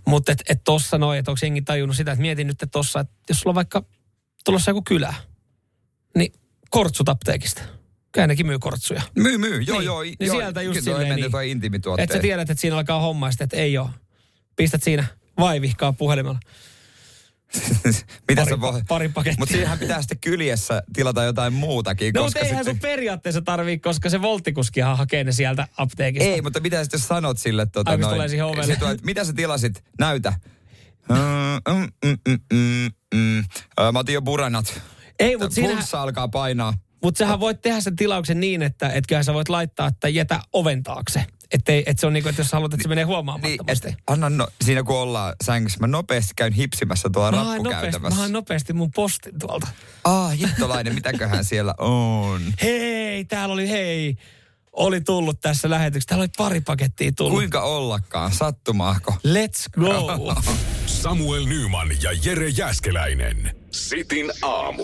Mutta että et tossa noin, että onko jengi tajunnut sitä, että mietin nyt, että tossa, että jos sulla on vaikka tulossa joku kylä, niin kortsut apteekista. Ainakin myy kortsuja. Myy, myy. Joo, niin, joo. Niin joo, sieltä just kyllä, silleen niin, että sä tiedät, että siinä alkaa hommaa sitten, että ei ole. Pistät siinä vaivihkaa puhelimella. Mitä pari, sä voi? Pari pakettia. Mutta siinähän pitää sitten kyljessä tilata jotain muutakin. No, mutta eihän sun periaatteessa tarvii, koska se volttikuskihan hakee ne sieltä apteekista. Ei, mutta mitä sitten sanot sille? Tuota, Aikus tulee siihen ovelle. Tuo, mitä sä tilasit? Näytä. Mm, mm, mm, mm, mm. Mä otin jo buranat. Ei, mutta siinähän... Pulssa alkaa painaa. Mutta sähän voit tehdä sen tilauksen niin, että etköhän sä voit laittaa, että jätä oven taakse. Että et se on niin kuin, että jos haluat, että se menee huomaamattomasti. Niin, anna no, siinä kun ollaan sängyssä, mä nopeasti käyn hipsimässä tuolla mä rappukäytävässä. Nopeasti, mä oon nopeasti mun postin tuolta. Ah, hittolainen, mitäköhän siellä on? Hei, täällä oli hei. Oli tullut tässä lähetyksessä. Täällä oli pari pakettia tullut. Kuinka ollakaan, sattumaako? Let's go! Samuel Nyman ja Jere Jääskeläinen. Sitin aamu.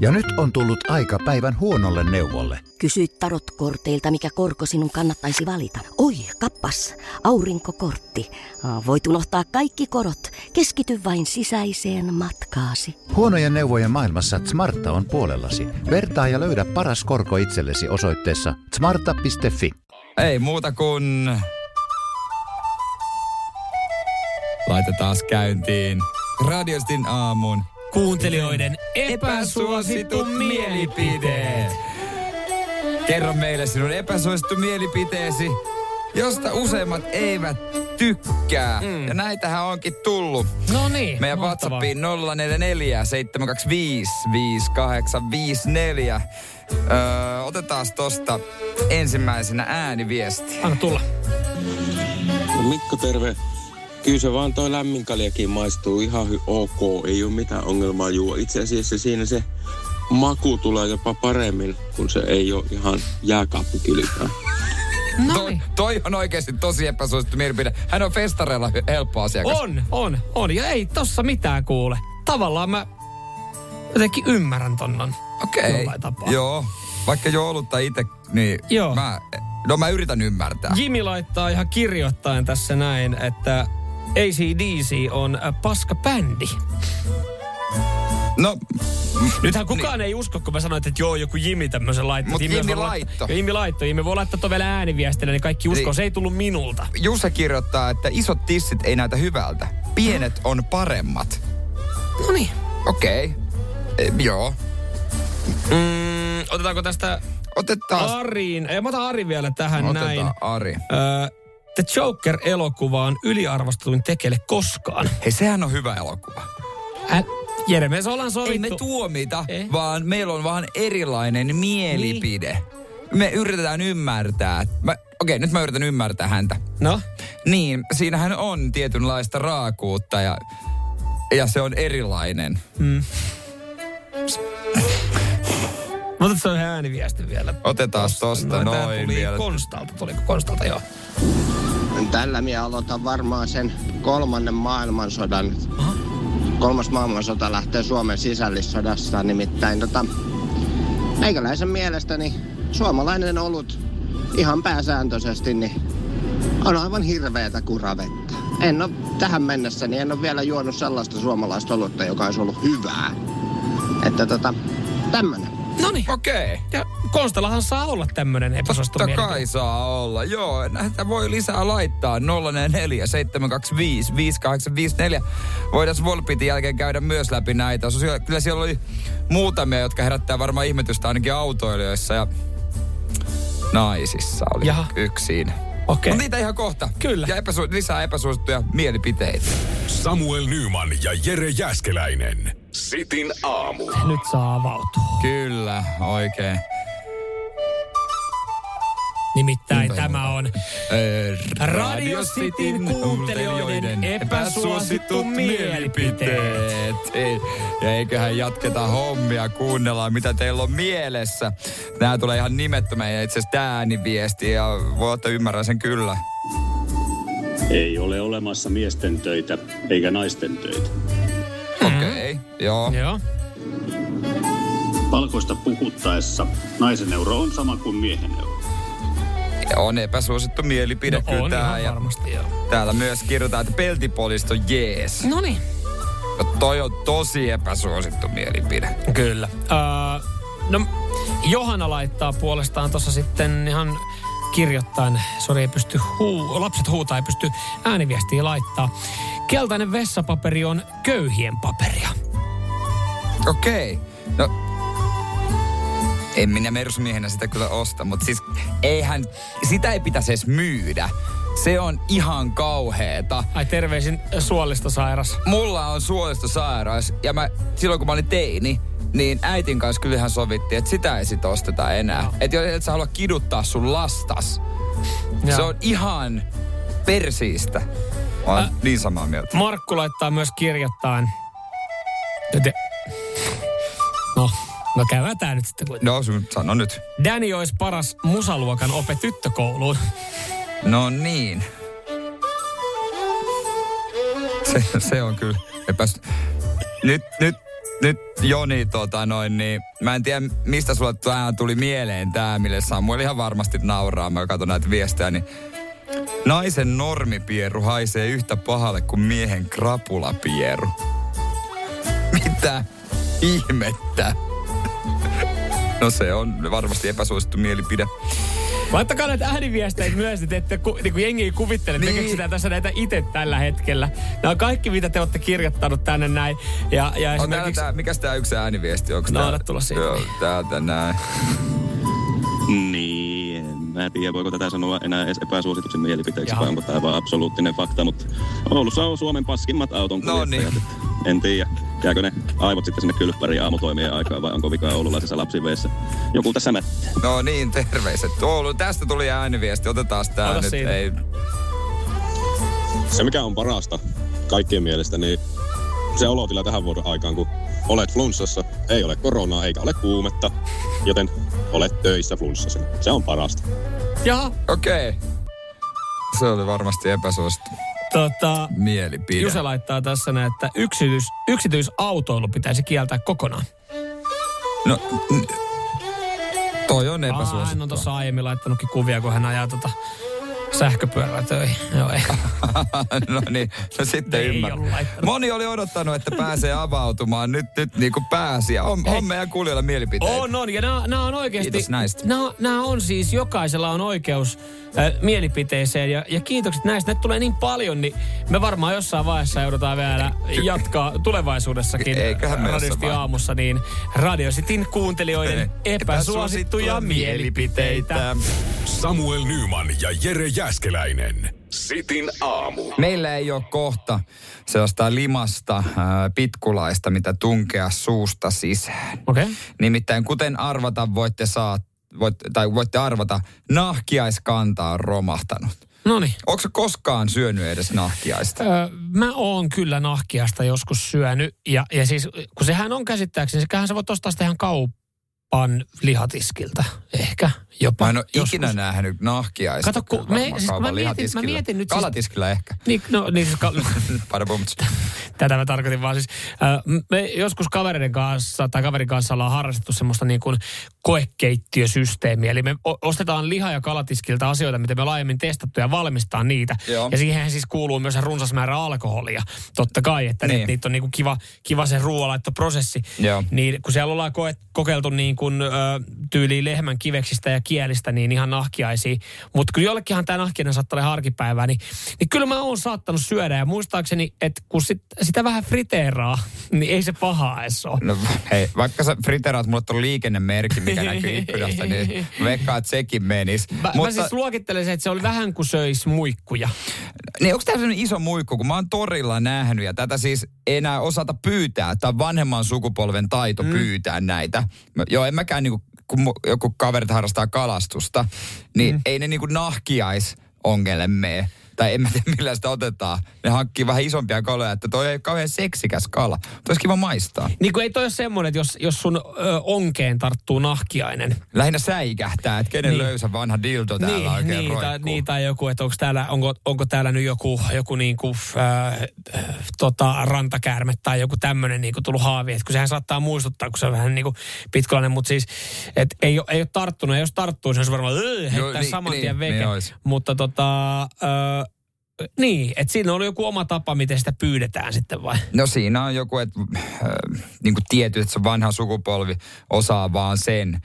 Ja nyt on tullut aika päivän huonolle neuvolle. Kysy tarotkorteilta, mikä korko sinun kannattaisi valita. Oi, kappas, aurinkokortti. Voit unohtaa kaikki korot. Keskity vain sisäiseen matkaasi. Huonojen neuvojen maailmassa Smarta on puolellasi. Vertaa ja löydä paras korko itsellesi osoitteessa smarta piste fi. Ei muuta kuin... Laitetaan käyntiin Radio Cityn aamun. Kuuntelijoiden epäsuositun mielipiteet. Kerro meille sinun epäsuosittu mielipiteesi, josta useimmat eivät tykkää. Mm. Ja näitähän onkin tullut. No niin. Meidän mahtavaa. WhatsAppiin nolla neljä neljä seitsemän kaksi viisi viisi kahdeksan viisi neljä. Öö, otetaan tosta ensimmäisenä ääniviesti. Anna tulla. Mikko, terve. Kyllä se vaan toi lämminkaljakin maistuu ihan hy- ok, ei ole mitään ongelmaa juo. Itse asiassa siinä se maku tulee jopa paremmin, kun se ei ole ihan jääkaappikylipää. No toi, toi on oikeasti tosi epäsuosittu mielipide. Hän on festareilla helppo asiakas. On, on, on. Ja ei tossa mitään kuule. Tavallaan mä jotenkin ymmärrän tonnan. Okei, okay. Joo. Vaikka jo olutta itse, niin joo. mä... No mä yritän ymmärtää. Jimi laittaa ihan kirjoittaen tässä näin, että... A C D C on paskabändi. No. Nythän kukaan niin. ei usko, kun mä sanoin, että joo, joku Jimi tämmöisen laitto. Mutta Jimi laitto. Jimi laitto. Jimi voi laittaa tuon vielä ääniviestillä, niin kaikki uskoo. Niin. Se ei tullut minulta. Jussi kirjoittaa, että isot tissit ei näytä hyvältä. Pienet on paremmat. No niin. Okei. Okay. E, joo. Mm, otetaanko tästä... Otetaan. Ariin. Ei, mä otan Ari vielä tähän. Otetaan näin. Otetaan Ari. Öö, The Joker-elokuva on yliarvostetuin tekele koskaan. Hei, sehän on hyvä elokuva. Ä- Jere, me ollaan sovittu. Ei me tuomita, eh? vaan meillä on vaan erilainen mielipide. Niin. Me yritetään ymmärtää. Mä, okei, nyt mä yritän ymmärtää häntä. No? Niin, siinähän on tietynlaista raakuutta ja, ja se on erilainen. Mm. Otetaan se ääniviesti vielä. Otetaan tosta noin, noin tuli vielä. Konstalta, tuliko Konstalta, joo. Tällä minä aloitan varmaan sen kolmannen maailmansodan. Aha. Kolmas maailmansota lähtee Suomen sisällissodasta, nimittäin tota, meikäläisen mielestäni suomalainen olut ihan pääsääntöisesti niin on aivan hirveätä kuravettä. En ole tähän mennessä, niin en ole vielä juonut sellaista suomalaista olutta, joka olisi ollut hyvää. Että tota, tämmönen. Noniin. Okei. Ja Konstellahan saa olla tämmönen epäsuosittu mielipide. Totta kai saa olla. Joo, näitä voi lisää laittaa. nolla neljä seitsemän kaksi viisi viisi kahdeksan viisi neljä. Voidaan Volpitin jälkeen käydä myös läpi näitä. Kyllä siellä oli muutamia, jotka herättää varmaan ihmetystä ainakin autoilijoissa ja naisissa oli Jaha. yksin. Okei. Mutta niitä ihan kohta. Kyllä. Ja epäsu- lisää epäsuosittuja mielipiteitä. Samuel Nyman ja Jere Jääskeläinen. Sitin aamu. Nyt saa avautua. Kyllä, oikein. Nimittäin Miten tämä on ää, Radio Cityn kuuntelijoiden epäsuosittu mielipiteet. Ja eiköhän jatketa hommia, kuunnellaan mitä teillä on mielessä. Nää tulee ihan nimettömän ja itse asiassa ääniviesti ja voitte ymmärrän sen kyllä. Ei ole olemassa miesten töitä eikä naisten töitä. Okei, okay, joo. Joo. Palkoista puhuttaessa naisen euro on sama kuin miehen euro. Ja on epäsuosittu mielipide no on tää ihan varmasti, joo. Täällä myös kirjoitetaan, että peltipolisto jees. Noniin. No toi on tosi epäsuosittu mielipide. Kyllä. Uh, no, Johanna laittaa puolestaan tuossa sitten ihan kirjoittain. Sori, ei pysty huu, lapset huutaa, ei pysty ääniviestiä laittaa. Keltainen vessapaperi on köyhien paperia. Okei. No, en minä merusmiehenä sitä kyllä osta, mutta siis eihän, sitä ei pitäisi edes myydä. Se on ihan kauheeta. Ai terveisin suolistosairas. Mulla on suolistosairas ja mä, silloin kun mä olin teini, niin äitin kanssa kyllähän sovittiin, että sitä ei sit osteta enää. No. Että jos et sä halua kiduttaa sun lastas. No. Se on ihan persiistä. Olen Ä, niin samaa mieltä. Markku laittaa myös kirjoittain. No, no käydään tää nyt sitten. No, sano nyt. Danny olisi paras musaluokan ope tyttökouluun. No niin. Se, se on kyllä. Epäs... Nyt, nyt, nyt Joni tota noin niin. Mä en tiedä mistä sulle tuli mieleen tää, mille Samuel ihan varmasti nauraa. Mä katson näitä viestejä, niin... Naisen normipieru haisee yhtä pahalle kuin miehen krapulapieru. Mitä ihmettä? No se on varmasti epäsuosittu mielipide. Laittakaa näitä ääniviesteitä myös, että ku, niin jengi kuvittelee, että niin. Keksitään tässä näitä itse tällä hetkellä. Nämä on kaikki, mitä te olette kirjoittanut tänne näin. Ja, ja esimerkiksi... tää, mikäs tää yksi ääniviesti? Onko no, anna tulla siitä. Joo, täältä näin. Niin. Mä en tiedä, voiko tätä sanoa enää edes epäsuosituksi mielipiteeksi, Jaha. vai onko tämä vaan absoluuttinen fakta, mutta Oulussa on Suomen paskimmat auton kuljettajat. No niin. En tiedä, jääkö ne aivot sitten sinne kylppäriin aamutoimien aikaan vai onko vikaa oululaisessa lapsiveessä. Joku tässä mättää. No niin, terveiset Oulu. Tästä tuli ääniviesti, otetaan tää Ota nyt. Ei... Se mikä on parasta kaikkien mielestä, niin se olotila tähän vuoden aikaan, kun olet flunssassa, ei ole koronaa eikä ole kuumetta, joten olet töissä flunssasena. Se on parasta. Jaha. Okei. Okay. Se oli varmasti epäsuosittu tota, mielipide. Juse laittaa tässä näin, että yksityis, yksityisautoilu pitäisi kieltää kokonaan. No, n- toi on epäsuosittu. Aa, hän on tuossa aiemmin laittanutkin kuvia, kun hän ajaa tota... sähköpyörällä töihin. Joo, ei. No niin, no sitten ymmärrän. Moni oli odottanut, että pääsee avautumaan. Nyt, nyt niin kuin pääsi. Ja on, on meidän kuulijoilla mielipiteitä. On, on. Ja nämä, nämä on oikeasti... Kiitos näistä. Nämä, nämä on siis, jokaisella on oikeus äh, mielipiteeseen. Ja, ja kiitokset näistä. Näitä tulee niin paljon, niin me varmaan jossain vaiheessa joudutaan vielä jatkaa tulevaisuudessakin. Eiköhän me jossain vaiheessa. Aamussa, niin Radio Cityn kuuntelijoiden epäsuosittuja mielipiteitä. Samuel Nyman ja Jere Jääskeläinen. Sitin aamu. Meillä ei ole kohta sellaista limasta äh, pitkulaista, mitä tunkea suusta sisään. Okay. Nimittäin kuten arvata voitte saat, voit, tai voitte arvata, nahkiaiskanta on romahtanut. Noniin. Onko sä koskaan syönyt edes nahkiaista? Öö, mä oon kyllä nahkiaista joskus syönyt. Ja, ja siis, kun sehän on käsittääkseni, sehän sä voit ostaa sitä ihan kaupan lihatiskiltä. Ehkä jopa. Mä en ole ikinä nähnyt nahkiaista. Kato, kun me, siis, mä, mietin, mä mietin nyt... Kalatiskillä siis, ehkä. Niin, no niin siis... Kal... Tätä mä tarkoitin vaan siis. Me joskus kavereiden kanssa tai kaverin kanssa ollaan harrastettu semmoista niin kuin koekeittiösysteemiä. Eli me ostetaan liha- ja kalatiskiltä asioita, mitä me laajemmin testattu ja valmistaa niitä. Joo. Ja siihen siis kuuluu myös runsas määrä alkoholia. Totta kai, että niin. niitä on niin kuin kiva, kiva se ruoanlaittoprosessi. Niin kun siellä ollaan koe, kokeiltu niin kuin ö, tyyliin lehmän kiveksistä ja kielistä, niin ihan nahkiaisia. Mutta kyllä jollekinhan tämä nahkiainen saattaa olla harkipäivää. Niin, niin kyllä mä oon saattanut syödä. Ja muistaakseni, että kun sitten... Sitä vähän friteeraa, niin ei se pahaa edes ole. No hei, vaikka sä friteeraat, mulla on liikennemerkki, mikä näkyy ikkunasta, niin veikkaa, että sekin menisi. Mä, Mutta... mä siis luokittelisin, että se oli vähän kuin söisi muikkuja. Niin onko tämä sellainen iso muikku, kun mä oon torilla nähnyt, ja tätä siis ei enää osata pyytää, tai vanhemman sukupolven taito mm. pyytää näitä. Joo, en mäkään, niin kuin, kun joku kaverit harrastaa kalastusta, niin mm. ei ne niin kuin nahkiaisongelle mene. Tai en mä tiedä, millä sitä otetaan. Ne hankkii vähän isompia kaloja, että toi ei kauhean seksikäs kala. Toi olisi kiva maistaa. Niin kuin ei toi ole semmoinen, että jos, jos sun ö, onkeen tarttuu nahkiainen. Lähinnä säikähtää, että kenen niin. löysä vanha dildo täällä niin, oikein niin, roikkuu. Tai, niin, tai joku, että onko täällä, onko, onko täällä nyt joku, joku niinku, äh, tota, rantakäärme tai joku tämmöinen niinku tullut haavi. Että kun sehän saattaa muistuttaa, kun se on vähän niinku pitkulainen, mutta siis, että ei, ei ole tarttunut. Ja jos tarttuu, se on varmaan heittää niin, saman niin, tien veke. Mutta tota... Ö, Niin, että siinä on joku oma tapa, miten sitä pyydetään sitten vai? No siinä on joku, että äh, niin kuin tietyt, että se vanha sukupolvi osaa vaan sen, äh,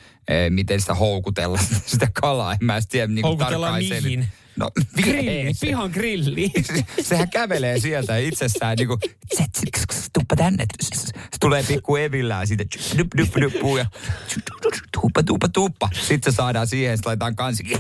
miten sitä houkutella sitä kalaa. En mä edes tiedä niin kuin tarkkaan mihin? No, grilli, pihan grilli. Sehän kävelee sieltä itsessään niin kuin, tuppa tänne. Se tulee pikku evillään siitä, dup, dup, dup, ja tuppa, tuppa, tuppa. Sitten se saadaan siihen, se laitetaan kansikin.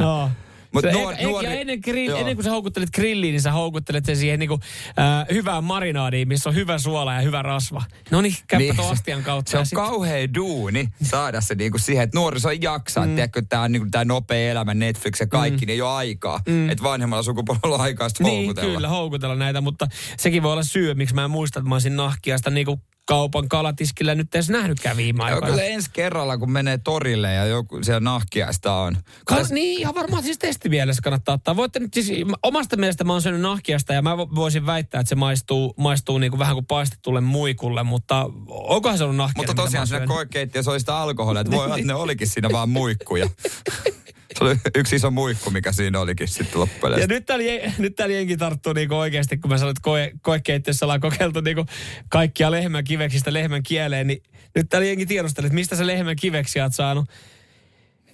No. Mut nuor, en, nuori, ja ennen, grill, ennen kuin sä houkuttelet grilliin, niin sä houkuttelet sen siihen niin kuin, äh, hyvään marinaadiin, missä on hyvä suola ja hyvä rasva. No niin, käypä tuon astian kautta. Se on sit... kauhea duuni saada se niin kuin siihen, että nuoriso ei jaksaa. Mm. Tiedätkö, tämä niin nopea elämä, Netflix ja kaikki, mm. niin ei ole aikaa. Mm. Että vanhemmalla sukupolvella on aikaa sitten houkutella. Niin, kyllä, houkutella näitä, mutta sekin voi olla syy, miksi mä en muista, että mä olisin nahkiaista niin kuin kaupan kalatiskillä nyt edes nähnytkään viime aikoina. Kyllä ensi kerralla, kun menee torille ja joku siellä nahkiaista on. Kans... Ka- niin, ihan varmaan siis testimielessä kannattaa ottaa. Voitte nyt siis, omasta mielestä mä oon syönyt nahkiaista ja mä voisin väittää, että se maistuu, maistuu niin kuin vähän kuin paistetulle muikulle, mutta onkohan se ollut nahkiaista? Mutta tosiaan siinä koekeittiössä oli sitä alkoholia, että voi olla, että ne olikin siinä vaan muikkuja. Se oli yksi iso muikku, mikä siinä olikin sitten loppujen. Ja nyt täällä, nyt täällä jenki tarttuu niinku oikeasti, kun mä sanoin, että koe, koekeittiössä ollaan kokeiltu niinku kaikkia lehmän kiveksistä lehmän kieleen, niin nyt täällä jenki tiedosteli, että mistä sä lehmän kiveksiä oot saanut.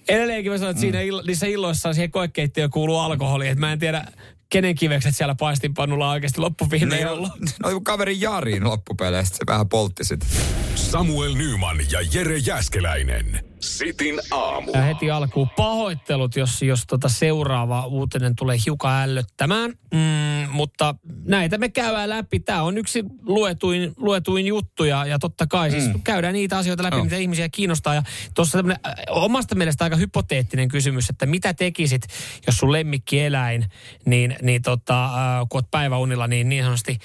Edelleenkin mä sanoin, että siinä illo, niissä illoissaan siihen koekeittiöön kuuluu alkoholi, että mä en tiedä... Kenen kivekset siellä paistinpannulla on oikeasti loppuviimein ollut? No kaverin Jarin loppupeleistä, se vähän poltti sitten. Samuel Nyman ja Jere Jääskeläinen. Sitin aamu. Ja heti alkuun pahoittelut, jos, jos tota seuraava uutinen tulee hiukan ällöttämään. Mm, mutta näitä me käydään läpi. Tämä on yksi luetuin, luetuin juttu ja, ja totta kai mm. siis käydään niitä asioita läpi, no. mitä ihmisiä kiinnostaa. Ja tuossa tämmöinen omasta mielestä aika hypoteettinen kysymys, että mitä tekisit, jos sun lemmikkieläin, niin niin tota, kun olet päiväunilla, niin niin sanotusti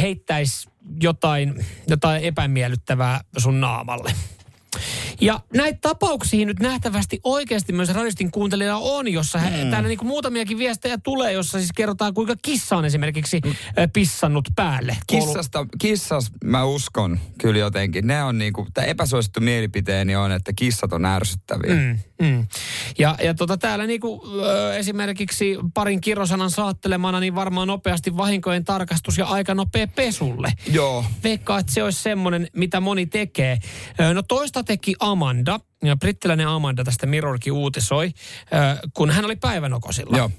heittäisi jotain, jotain epämiellyttävää sun naamalle. Ja näitä tapauksia nyt nähtävästi oikeasti myös radistin kuuntelijana on, jossa hmm. täällä niin kuin muutamiakin viestejä tulee, jossa siis kerrotaan, kuinka kissa on esimerkiksi pissannut päälle. Kissasta, kissas mä uskon kyllä jotenkin. Ne on niin kuin, tämä epäsuosittu mielipiteeni on, että kissat on ärsyttäviä. Hmm. Mm. Ja, ja tota, täällä niinku, ö, esimerkiksi parin kirosanan saattelemana, niin varmaan nopeasti vahinkojen tarkastus ja aika nopea pesulle. Joo. Veikkaa, että se olisi semmoinen, mitä moni tekee. Ö, no toista teki Amanda, ja brittiläinen Amanda tästä Mirrorkin uutisoi, ö, kun hän oli päivänokosilla. Joo.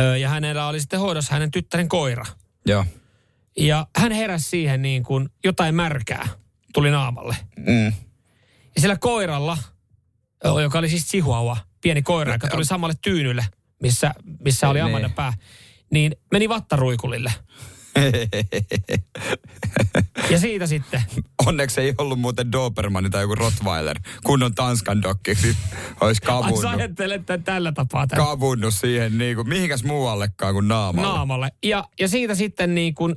Ö, ja hänellä oli sitten hoidossa hänen tyttären koira. Joo. Ja hän heräsi siihen niin kuin jotain märkää tuli naamalle. Mm. Ja sillä koiralla... joka oli siis chihuahua, pieni koira, joka tuli samalle tyynylle. missä, missä oli ammannan pää, niin meni vattaruikulille. Ja siitä sitten. Onneksi ei ollut muuten Dobermanni tai joku Rottweiler, kun on Tanskan dokki. Olisi kavunnut. Ai sä ajattelet tällä tapaa. Tämän. Kavunnut siihen niin kuin, mihinkäs muuallekaan kuin naamalle. Naamalle. Ja, ja siitä sitten niin kuin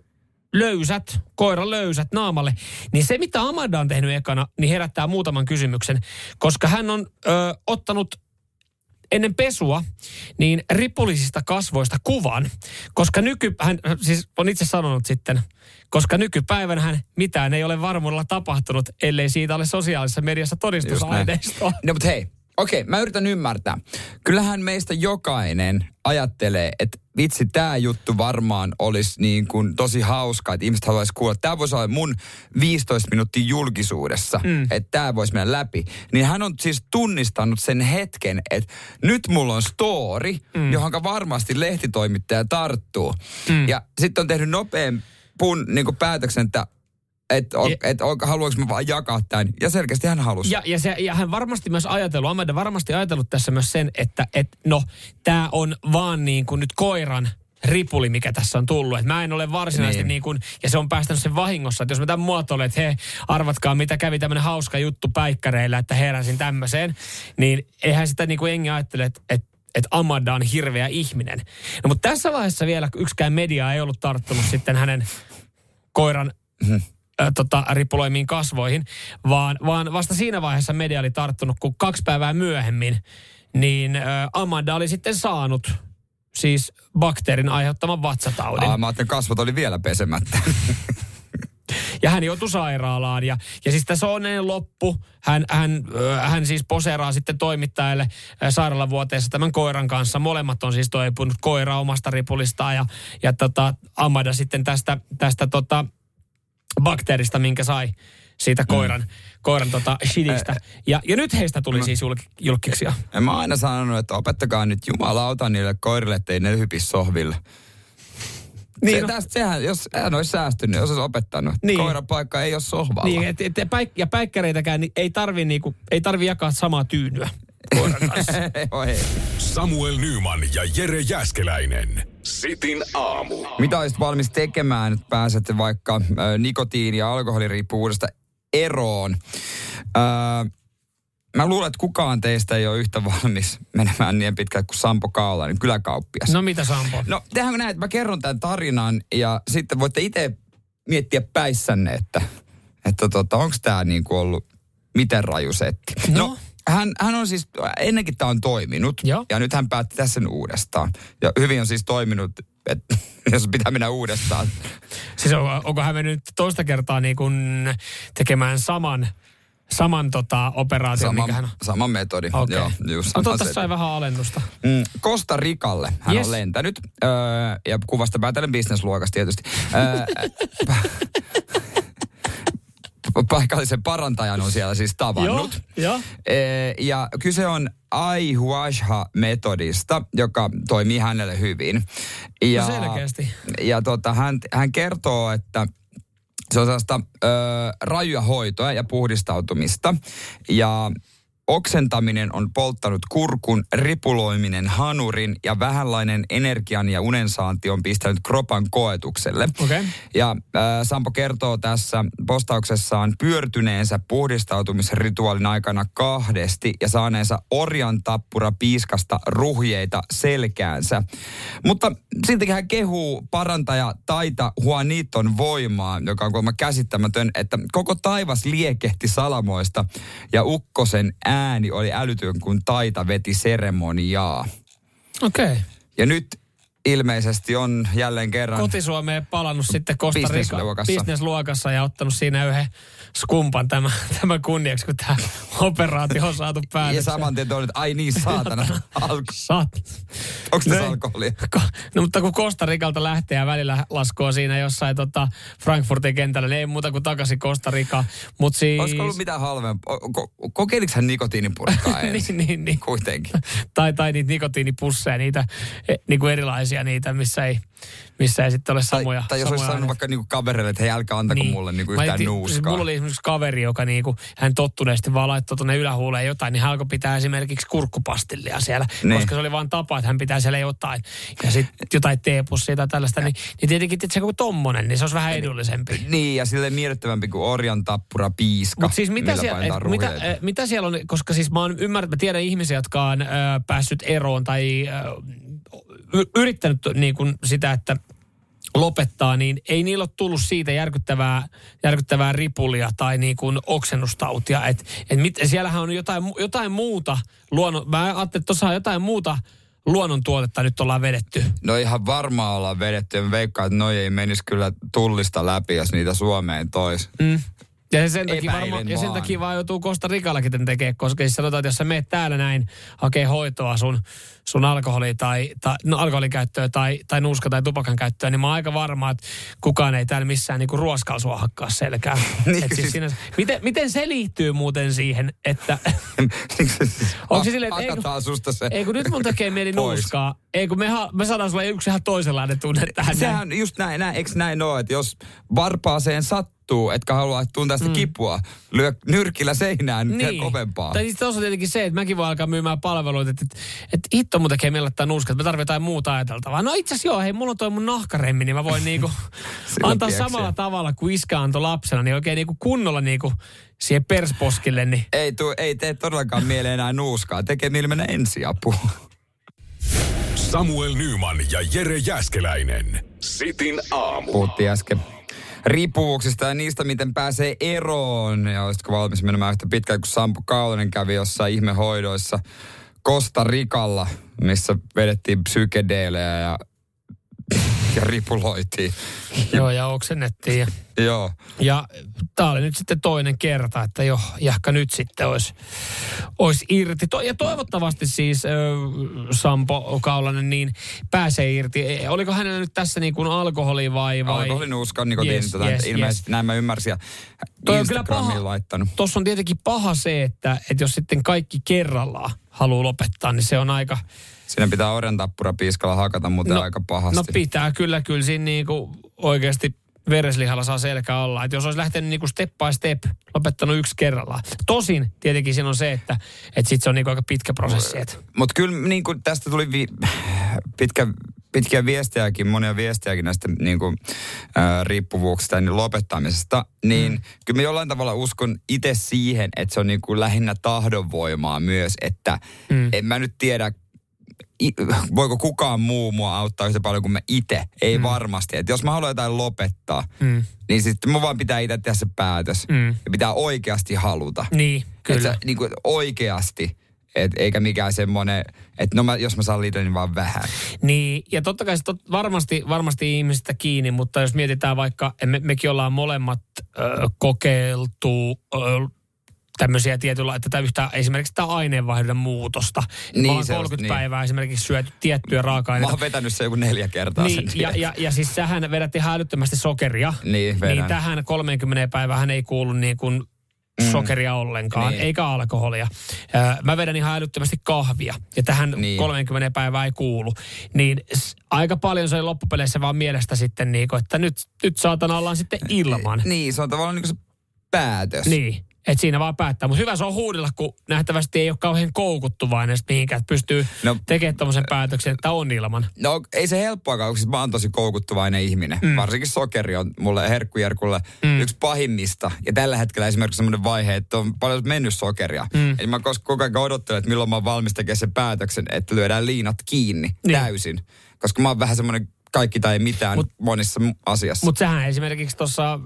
löysät, koira löysät naamalle. Niin se, mitä Amanda on tehnyt ekana, niin herättää muutaman kysymyksen. Koska hän on ö, ottanut ennen pesua, niin ripullisista kasvoista kuvan, koska nyky... Hän siis on itse sanonut sitten, koska nykypäivänähän mitään ei ole varmuudella tapahtunut, ellei siitä ole sosiaalisessa mediassa todistusaineistoa. No mutta hei, okei, okay, mä yritän ymmärtää. Kyllähän meistä jokainen ajattelee, että vitsi, tää juttu varmaan olisi niin kuin tosi hauska, että ihmiset haluaisi kuulla. Tää voisi olla mun viisitoista minuuttia julkisuudessa, mm. että tää voisi mennä läpi. Niin hän on siis tunnistanut sen hetken, että nyt mulla on story, mm. johonka varmasti lehtitoimittaja tarttuu. Mm. Ja sitten on tehnyt nopean pun, niin kuin päätöksen, että Että et, haluanko mä vaan jakaa tämän. Ja selkeästi hän halusi. Ja, ja, se, ja hän varmasti myös ajatellut, Amanda varmasti ajatellut tässä myös sen, että et, no, tää on vaan niin kuin nyt koiran ripuli, mikä tässä on tullut. Et mä en ole varsinaisesti niin, niin kuin, ja se on päästänyt sen vahingossa. Että jos mä tämän muotoilen, että he, arvatkaa mitä kävi tämmönen hauska juttu päikkäreillä, että heräsin tämmöiseen, niin eihän sitä niin kuin engi ajattele, että et, että Amanda on hirveä ihminen. No, mutta tässä vaiheessa vielä yksikään media ei ollut tarttunut sitten hänen koiran... Hmm. Tota, ripuloimiin kasvoihin, vaan, vaan vasta siinä vaiheessa media oli tarttunut, kun kaksi päivää myöhemmin, niin Amanda oli sitten saanut siis bakteerin aiheuttaman vatsataudin. Aa, mä ajattelin, kasvot oli vielä pesemättä. Ja hän joutui sairaalaan. Ja, ja siis tässä on ennen loppu. Hän, hän, hän siis poseeraa sitten toimittajalle sairaalavuoteessa tämän koiran kanssa. Molemmat on siis toipunut koira omasta ripulistaan. Ja, ja tota, Amanda sitten tästä, tästä tota... bakteerista, minkä sai siitä koiran, mm. koiran tota shitistä. Ja, ja nyt heistä tuli mä, siis julk, julkkiksia. En mä aina sanonut, että opettakaa nyt jumalauta niille koirille, ettei ne hypisi sohville. Niin, se, no. tästä, sehän, jos hän olisi säästynyt, jos olisi opettanut. Niin. Koiran paikka ei ole sohvalla. Niin, et, et, päik- ja päikkäreitäkään niin ei tarvi niinku, ei tarvi jakaa samaa tyynyä koiran kanssa. Samuel Nyman ja Jere Jääskeläinen. Sitin aamu. Mitä olisit valmis tekemään, että pääsette vaikka äh, nikotiini- ja alkoholiriippuvuudesta eroon? Äh, mä luulen, että kukaan teistä ei ole yhtä valmis menemään niin pitkään kuin Sampo Kaulanen, kyläkauppias. No mitä Sampo? No tehdäänkö näin, että mä kerron tämän tarinan ja sitten voitte itse miettiä päissänne, että, että tota, onko tämä niinku ollut miten raju setti. No. no Hän, hän on siis, ennenkin tämä on toiminut, joo. ja nyt hän päätti tässä sen uudestaan. Ja hyvin on siis toiminut, että jos pitää mennä uudestaan. Siis on, onko hän mennyt toista kertaa niin kuin tekemään saman, saman tota operaation, sama, mikä hän on? Sama metodi, okay. joo. Mutta tässä sai vähän alennusta. Mm, Costa Ricalle hän yes. on lentänyt, öö, ja kuvasta päätellen businessluokasta tietysti. Öö, Paikallisen parantajan on siellä siis tavannut. Joo, jo. E- ja kyse on Aihuasha-metodista, joka toimii hänelle hyvin. Ja, no selkeästi. Ja tota, hän, hän kertoo, että se on sellaista ö, rajuja hoitoa ja puhdistautumista. Ja oksentaminen on polttanut kurkun, ripuloiminen hanurin ja vähänlainen energian ja unensaanti on pistänyt kropan koetukselle. Okay. Ja äh, Sampo kertoo tässä postauksessaan pyörtyneensä puhdistautumisrituaalin aikana kahdesti ja saaneensa orjan tappura piiskasta ruhjeita selkäänsä. Mutta siltikin hän kehuu parantaja Taita Juaniton voimaa, joka on kuulemma käsittämätön, että koko taivas liekehti salamoista ja ukkosen ääni. Ääni oli älytön, kun Taita veti seremoniaa. Okei. Okay. Ja nyt ilmeisesti on jälleen kerran... Koti-Suomeen palannut sitten Costa Rica businessluokassa ja ottanut siinä yhden skumpan tämän, tämän kunniaksi, kun tämä operaatio on saatu päätökseen. Ja saman tien on, että ai niin saatana. Alko... Saat... Onko tässä alkoholia? No mutta kun Costa Ricalta lähtee ja välillä laskoo siinä jossain tota Frankfurtin kentällä, niin ei muuta kuin takaisin Costa Ricaan. Mut siis... Olisiko ollut mitään halvempaa? Ko- kokeiliko hän nikotiinipurkkaa ensin? Niin, niin, niin. Kuitenkin. tai, tai niitä nikotiinipusseja, niitä niin kuin erilaisia. tämmöisiä niitä, missä ei, missä ei sitten ole samoja. Tai, tai jos olisi sanonut vaikka niinku kaverille, että hei, älkää antako niin. mulle niinku yhtään nuuskaa. Mulla oli esimerkiksi kaveri, joka niinku, hän tottuneesti vaan laittoi tuonne ylähuuleen jotain, niin hän alkoi pitää esimerkiksi kurkkupastillia siellä, niin. koska se oli vaan tapa, että hän pitää siellä jotain. Ja sitten jotain teepussia tai tällaista, niin, niin tietenkin tietysti joku tommonen, niin se olisi vähän edullisempi. Niin, ja silleen miellyttävämpi kuin orjan tappura piiska. Mutta siis mitä siellä, et, mitä, et, mitä siellä on, koska siis mä oon ymmärtänyt, mä tiedän ihmisiä, jotka on ö, päässyt eroon tai ö, yrittänyt niin kuin sitä, että lopettaa, niin ei niillä ole tullut siitä järkyttävää, järkyttävää ripulia tai niin kuin oksennustautia. Et, et mit, siellähän on jotain, jotain muuta luonnon, mä ajattelin, että tuossa on jotain muuta luonnontuotetta nyt ollaan vedetty. No ihan varmaan ollaan vedetty. Mä veikkaan, että noi ei menisi kyllä tullista läpi, jos niitä Suomeen toisi. Mm. Ja sen, takia varma, ja sen takia vaan joutuu Costa Ricallakin tämän tekemään, koska siis sanotaan, että jos sä meet täällä näin hakee hoitoa sun, sun alkoholi tai, tai, no, alkoholikäyttöä tai, tai nuuska tai tupakan käyttöä, niin mä oon aika varma, että kukaan ei täällä missään niinku ruoskalla sua hakkaa selkään. niin, siis siis, siinä, miten, miten se liittyy muuten siihen, että... onko se silleen, että hakataan susta se ei kun nyt mun tekee mieli nuuskaa, ei kun me, ha, me saadaan sulle yksi ihan toisenlainen tunne tähän. Sehän näin. Just näin, näin, eikö näin ole, että jos varpaaseen sattuu, etkä halua tuntea sitä kipua, mm. lyö nyrkillä seinään niin. ja kovempaa. Tai siis tuossa on tietenkin se, että mäkin voin alkaa myymään palveluita, että et, et hitto mun tekee meillä tämän nuuskat, että mä tarvitsen jotain muuta ajateltavaa. No itse asiassa joo, hei, mulla on toi mun nahkaremmi, niin mä voin niinku antaa piekseen. Samalla tavalla kuin iskä antoi lapsena, niin oikein niinku kunnolla niinku siihen persposkille. Niin. Ei, tuu, ei tee todellakaan mieleen enää nuuskaa, tekee mieli mennä ensiapua. Samuel Nyman ja Jere Jääskeläinen. Sitin aamu. Puhuttiin äsken riippuvuuksista ja niistä, miten pääsee eroon. Ja olisitko valmis menemään yhtä pitkään, kun Sampo Kaulanen kävi jossain ihmehoidoissa Costa Ricalla, missä vedettiin psykedeelejä ja, ja ripuloitiin. Joo, ja oksennettiin. Ja, joo. Ja tää oli nyt sitten toinen kerta, että jo, jahka nyt sitten olisi, olisi irti. To, ja toivottavasti siis ö, Sampo Kaulanen niin pääsee irti. Oliko hänellä nyt tässä niin kuin alkoholi vai? vai? Alkoholin uskan, nikotiinista. Yes, yes, ilmeisesti yes. Näin mä ymmärsin. Instagramiin laittanut. Tuossa on tietenkin paha se, että, että jos sitten kaikki kerrallaan haluaa lopettaa, niin se on aika... Siinä pitää orjan tappura piiskalla hakata muuten no, aika pahasti. No pitää kyllä, kyllä siinä niin kuin oikeasti... vereslihalla saa selkä olla. Että jos olisi lähtenyt niinku step by step, lopettanut yksi kerrallaan. Tosin tietenkin siinä on se, että et sit se on niinku aika pitkä prosessi. Mutta kyllä niinku tästä tuli vi- pitkä, pitkiä viestejäkin, monia viestejäkin näistä niinku, ää, riippuvuuksista ja niin lopettamisesta. Niin mm. kyllä mä jollain tavalla uskon itse siihen, että se on niinku lähinnä tahdonvoimaa myös. Että mm. en mä nyt tiedä, I, voiko kukaan muu mua auttaa yhtä paljon kuin mä itse? Ei mm. varmasti. Et jos mä haluan jotain lopettaa, mm. niin sitten mun vaan pitää itse tehdä se päätös. Mm. Ja pitää oikeasti haluta. Niin, kyllä. Sä, niin kuin, oikeasti. Et, eikä mikään semmoinen, että no mä, jos mä saan liitoin, niin vaan vähän. Niin, ja totta kai se tot, varmasti, varmasti ihmisistä kiinni, mutta jos mietitään vaikka, me, mekin ollaan molemmat ö, kokeiltu... Ö, tämmöisiä tietyllä, että yhtä, esimerkiksi tämä aineenvaihdon muutosta. Niin, vaan kolmekymmentä niin. päivää esimerkiksi syöty tiettyä raaka-aineita. Mä oon vetänyt se joku neljä kertaa niin, sen ja, ja, ja siis sähän vedät ihan älyttömästi sokeria. Niin, vedän. Niin tähän kolmeenkymmeneen päivään ei kuulu niin kuin mm. sokeria ollenkaan, niin. eikä alkoholia. Mä vedän ihan älyttömästi kahvia ja tähän niin. kolmeenkymmeneen päivään ei kuulu. Niin aika paljon se oli loppupeleissä vaan mielestä sitten niin kuin, että nyt, nyt saatana ollaan sitten ilman. Niin, se on tavallaan niin kuin se päätös. Niin. Että siinä vaan päättää. Mutta hyvä se on huudella, kun nähtävästi ei ole kauhean koukuttuvainen mihinkään, että pystyy no, tekemään tommosen päätöksen, että on ilman. No ei se helppoakaan, koska mä oon tosi koukuttuvainen ihminen. Mm. Varsinkin sokeri on mulle herkkujerkulle mm. yksi pahimmista. Ja tällä hetkellä esimerkiksi semmoinen vaihe, että on paljon mennyt sokeria. Mm. Eli mä koko ajan odottelen, että milloin mä oon valmis tekemään sen päätöksen, että lyödään liinat kiinni niin. täysin. Koska mä oon vähän semmoinen... Kaikki tai mitään mut, monissa asiassa. Mutta sähän esimerkiksi tuossa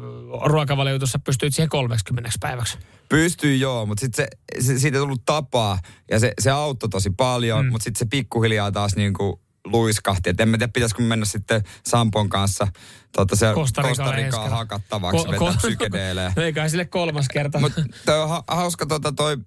ruokavalioitussa pystyit siihen kolmekymmentä päiväksi. Pystyy joo, mutta sitten se, se, siitä tullut tapaa ja se, se auttoi tosi paljon, mm. mutta sitten se pikkuhiljaa taas niinku luiskahti. Et en mä tiedä, pitäisikö mennä sitten Sampon kanssa tuota, se Costa Ricaa hakattavaksi, ko- vetää ko- psykedeelejä. No eiköhän sille kolmas kerta. Mutta toi on ha- hauska, tota, toi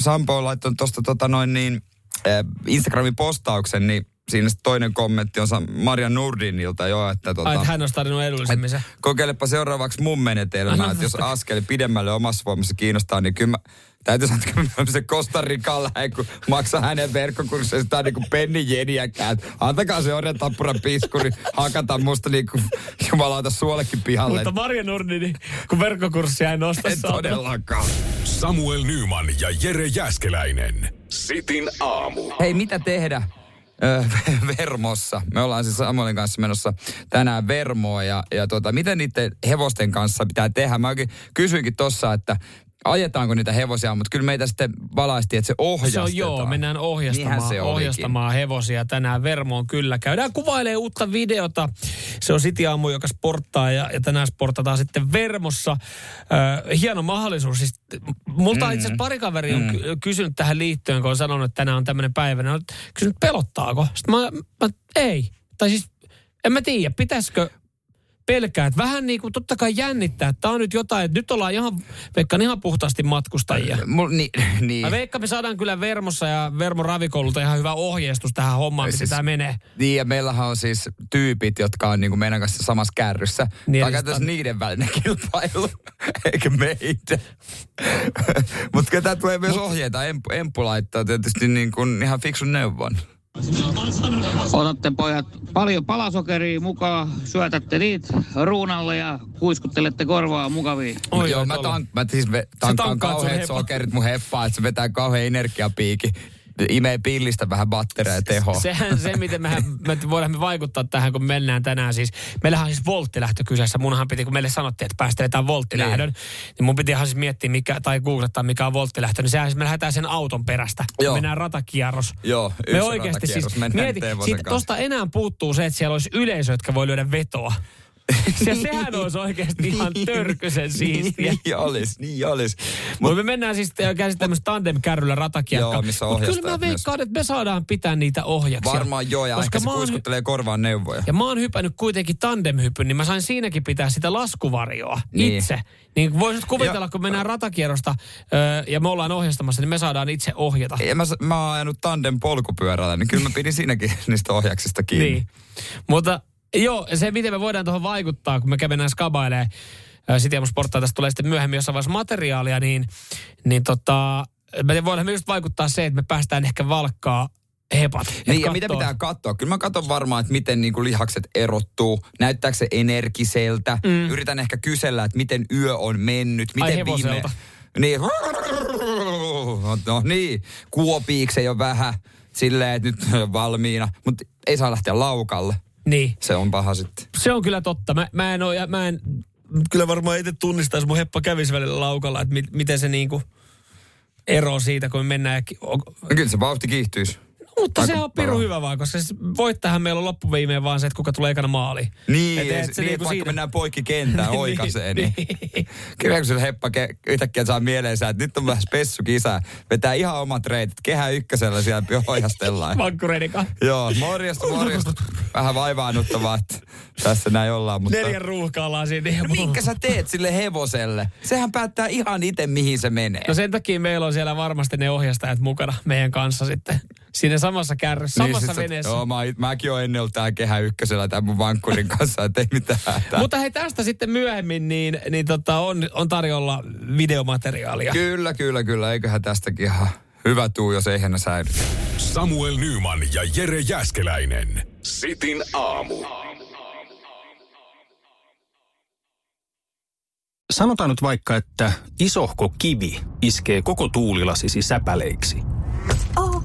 Sampo on laittanut tuosta tota, noin niin, eh, Instagramin postauksen, niin siinä toinen kommentti on Maria Nurdinilta jo, että... Tuota, Ai, että hän on tarvinnut edullisemmin se. Kokeilepa seuraavaksi mun menetelmää, että jos askel pidemmälle omassa voimassa kiinnostaa, niin kyllä mä, Täytyy sanoa, että se Costa Ricalla ei kun maksa hänen verkkokursseistaan niin kuin pennijeniäkään. Antakaa se orjan tappuran pisku, niin hakata musta niin kuin jumalauta suollekin pihalle. Mutta Marja Nurnini, kun verkkokurssia ei nosta en saada. Todellakaan. Samuel Nyman ja Jere Jääskeläinen. Sitin aamu. Hei, mitä tehdä? Vermossa. Me ollaan siis Samuelin kanssa menossa tänään Vermoon ja, ja tuota, miten niiden hevosten kanssa pitää tehdä? Mä oikein kysyinkin tossa, että ajetaanko niitä hevosia, mutta kyllä meitä sitten valaisti, että se ohjastetaan. Se on joo, mennään ohjastamaan, ohjastamaan hevosia tänään Vermoon kyllä. Käydään kuvailemaan uutta videota. Se on City Aamu, joka sporttaa ja, ja tänään sportataan sitten Vermossa. Äh, hieno mahdollisuus. Siis, multa mm. itse asiassa pari kaveri on mm. kysynyt tähän liittyen, kun on sanonut, että tänään on tämmöinen päivä. Ne on kysynyt, pelottaako? Sitten mä, mä, ei. Tai siis, en mä tiedä, pitäisikö... Pelkää, että vähän niin kuin totta kai jännittää, että tää on nyt jotain, että nyt ollaan ihan, Veikkaan ihan puhtaasti matkustajia. M- ni- niin. Mä veikkaan, me saadaan kyllä Vermossa ja Vermon ravikolulta ihan hyvä ohjeistus tähän hommaan, miten siis, tämä menee. Niin, ja meillähän on siis tyypit, jotka on niin kuin meidän kanssa samassa kärryssä. Niin, tai käytäisiin niiden välinen kilpailu, eikä meitä. Mutta ketään tulee myös ohjeita, empu, empu laittaa tietysti niin kuin ihan fiksun neuvon. Otatte pojat paljon palasokeria mukaan, syötätte niitä ruunalle ja kuiskuttelette korvaa mukaviin. Oi, joo, mä, tank, mä siis tankkaan kauheat sokerit mun heppaa, että se vetää kauhean energiapiikin. Imee pillistä vähän batteria ja tehoa. Sehän se, miten mehän, me voidaan me vaikuttaa tähän, kun mennään tänään siis. Meillähän on siis volttilähtö kyseessä. Munhan piti, kun meille sanottiin, että päästetään volttilähdön, niin, niin mun piti ihan siis miettiä, mikä, tai googlettaa, mikä on volttilähtö. Niin sehän siis me lähdetään sen auton perästä. Joo. Mennään ratakierros. Joo, yksi me oikeasti ratakierros. Siis, mieti, siitä tosta enää puuttuu se, että siellä olisi yleisö, jotka voi lyödä vetoa. Se, sehän olisi oikeasti ihan törkysen siistiä. Niin olisi, niin olisi. Mut, me mennään siis käsin tämmöistä tandem-kärryllä ratakiekkaan. Mutta kyllä mä veikkaan, että me saadaan pitää niitä ohjaksia. Varmaan joo, ja ehkä se kuiskuttelee korvaan neuvoja. Ja mä oon hypännyt kuitenkin tandem-hypyn, niin mä sain siinäkin pitää sitä laskuvarjoa niin. Itse. Niin voisit kuvitella, ja, kun mennään ratakierrosta öö, ja me ollaan ohjastamassa, niin me saadaan itse ohjata. Ja mä, mä oon ajanut tandem-polkupyörällä, niin kyllä mä pidin siinäkin niistä ohjaksista kiinni. Niin, mutta... Joo, se miten me voidaan tuohon vaikuttaa, kun me kävennään skabailemaan City Sporttaa, tästä tulee sitten myöhemmin jossain vaiheessa materiaalia, niin, niin tota, me voidaan myös vaikuttaa se, että me päästään ehkä valkkaa hepat. Niin, ja mitä pitää katsoa? Kyllä mä katson varmaan, että miten niin kuin lihakset erottuu, näyttääkö se energiseltä, mm. yritän ehkä kysellä, että miten yö on mennyt, miten ai viime... Niin, no niin, kuopiikse jo vähän, silleen, että nyt on valmiina, mutta ei saa lähteä laukalle. Niin. Se on paha sitten. Se on kyllä totta. Mä, mä en ole, mä en... Kyllä varmaan itse tunnistaisi, mun heppa kävisi välillä laukalla, että mit, miten se niinku ero siitä, kun me mennään. Ja... No kyllä se vauhti kiihtyisi. No, mutta aika se on piru hyvä vaan, koska voittajahan meillä on loppuviimeen vaan se, että kuka tulee ekana maaliin. Niin, et, et se niin niinku vaikka siinä... mennään poikki kentään oikaiseen. niin, niin. Kyllä kun se heppa ke- yhtäkkiä saa mieleensä, että nyt on vähän spessukisa. Vetää ihan omat reitit. Kehä ykkösellä siellä ohjastellaan. Vankkureiden kanssa. Joo, morjesta, morjesta. Vähän vaivaannuttavaa, tässä näin ollaan. Mutta... Neljän ruuhkaallaan siinä. No minkä sä teet sille hevoselle? Sehän päättää ihan itse, mihin se menee. No sen takia meillä on siellä varmasti ne ohjastajat mukana meidän kanssa sitten. Siinä samassa kärryssä, niin, samassa veneessä. Joo, mä, mäkin oon ennen ollut tää kehä ykkösellä tämän mun vankkurin kanssa, ettei mitään. Tää. Mutta hei, tästä sitten myöhemmin niin, niin tota on, on tarjolla videomateriaalia. Kyllä, kyllä, kyllä. Eiköhän tästäkin ihan hyvä tuu, jos eihän ne säilytä. Samuel Nyman ja Jere Jääskeläinen. Sitin aamu. Sanotaan nyt vaikka, että isohko kivi iskee koko tuulilasisi säpäleiksi. Oh,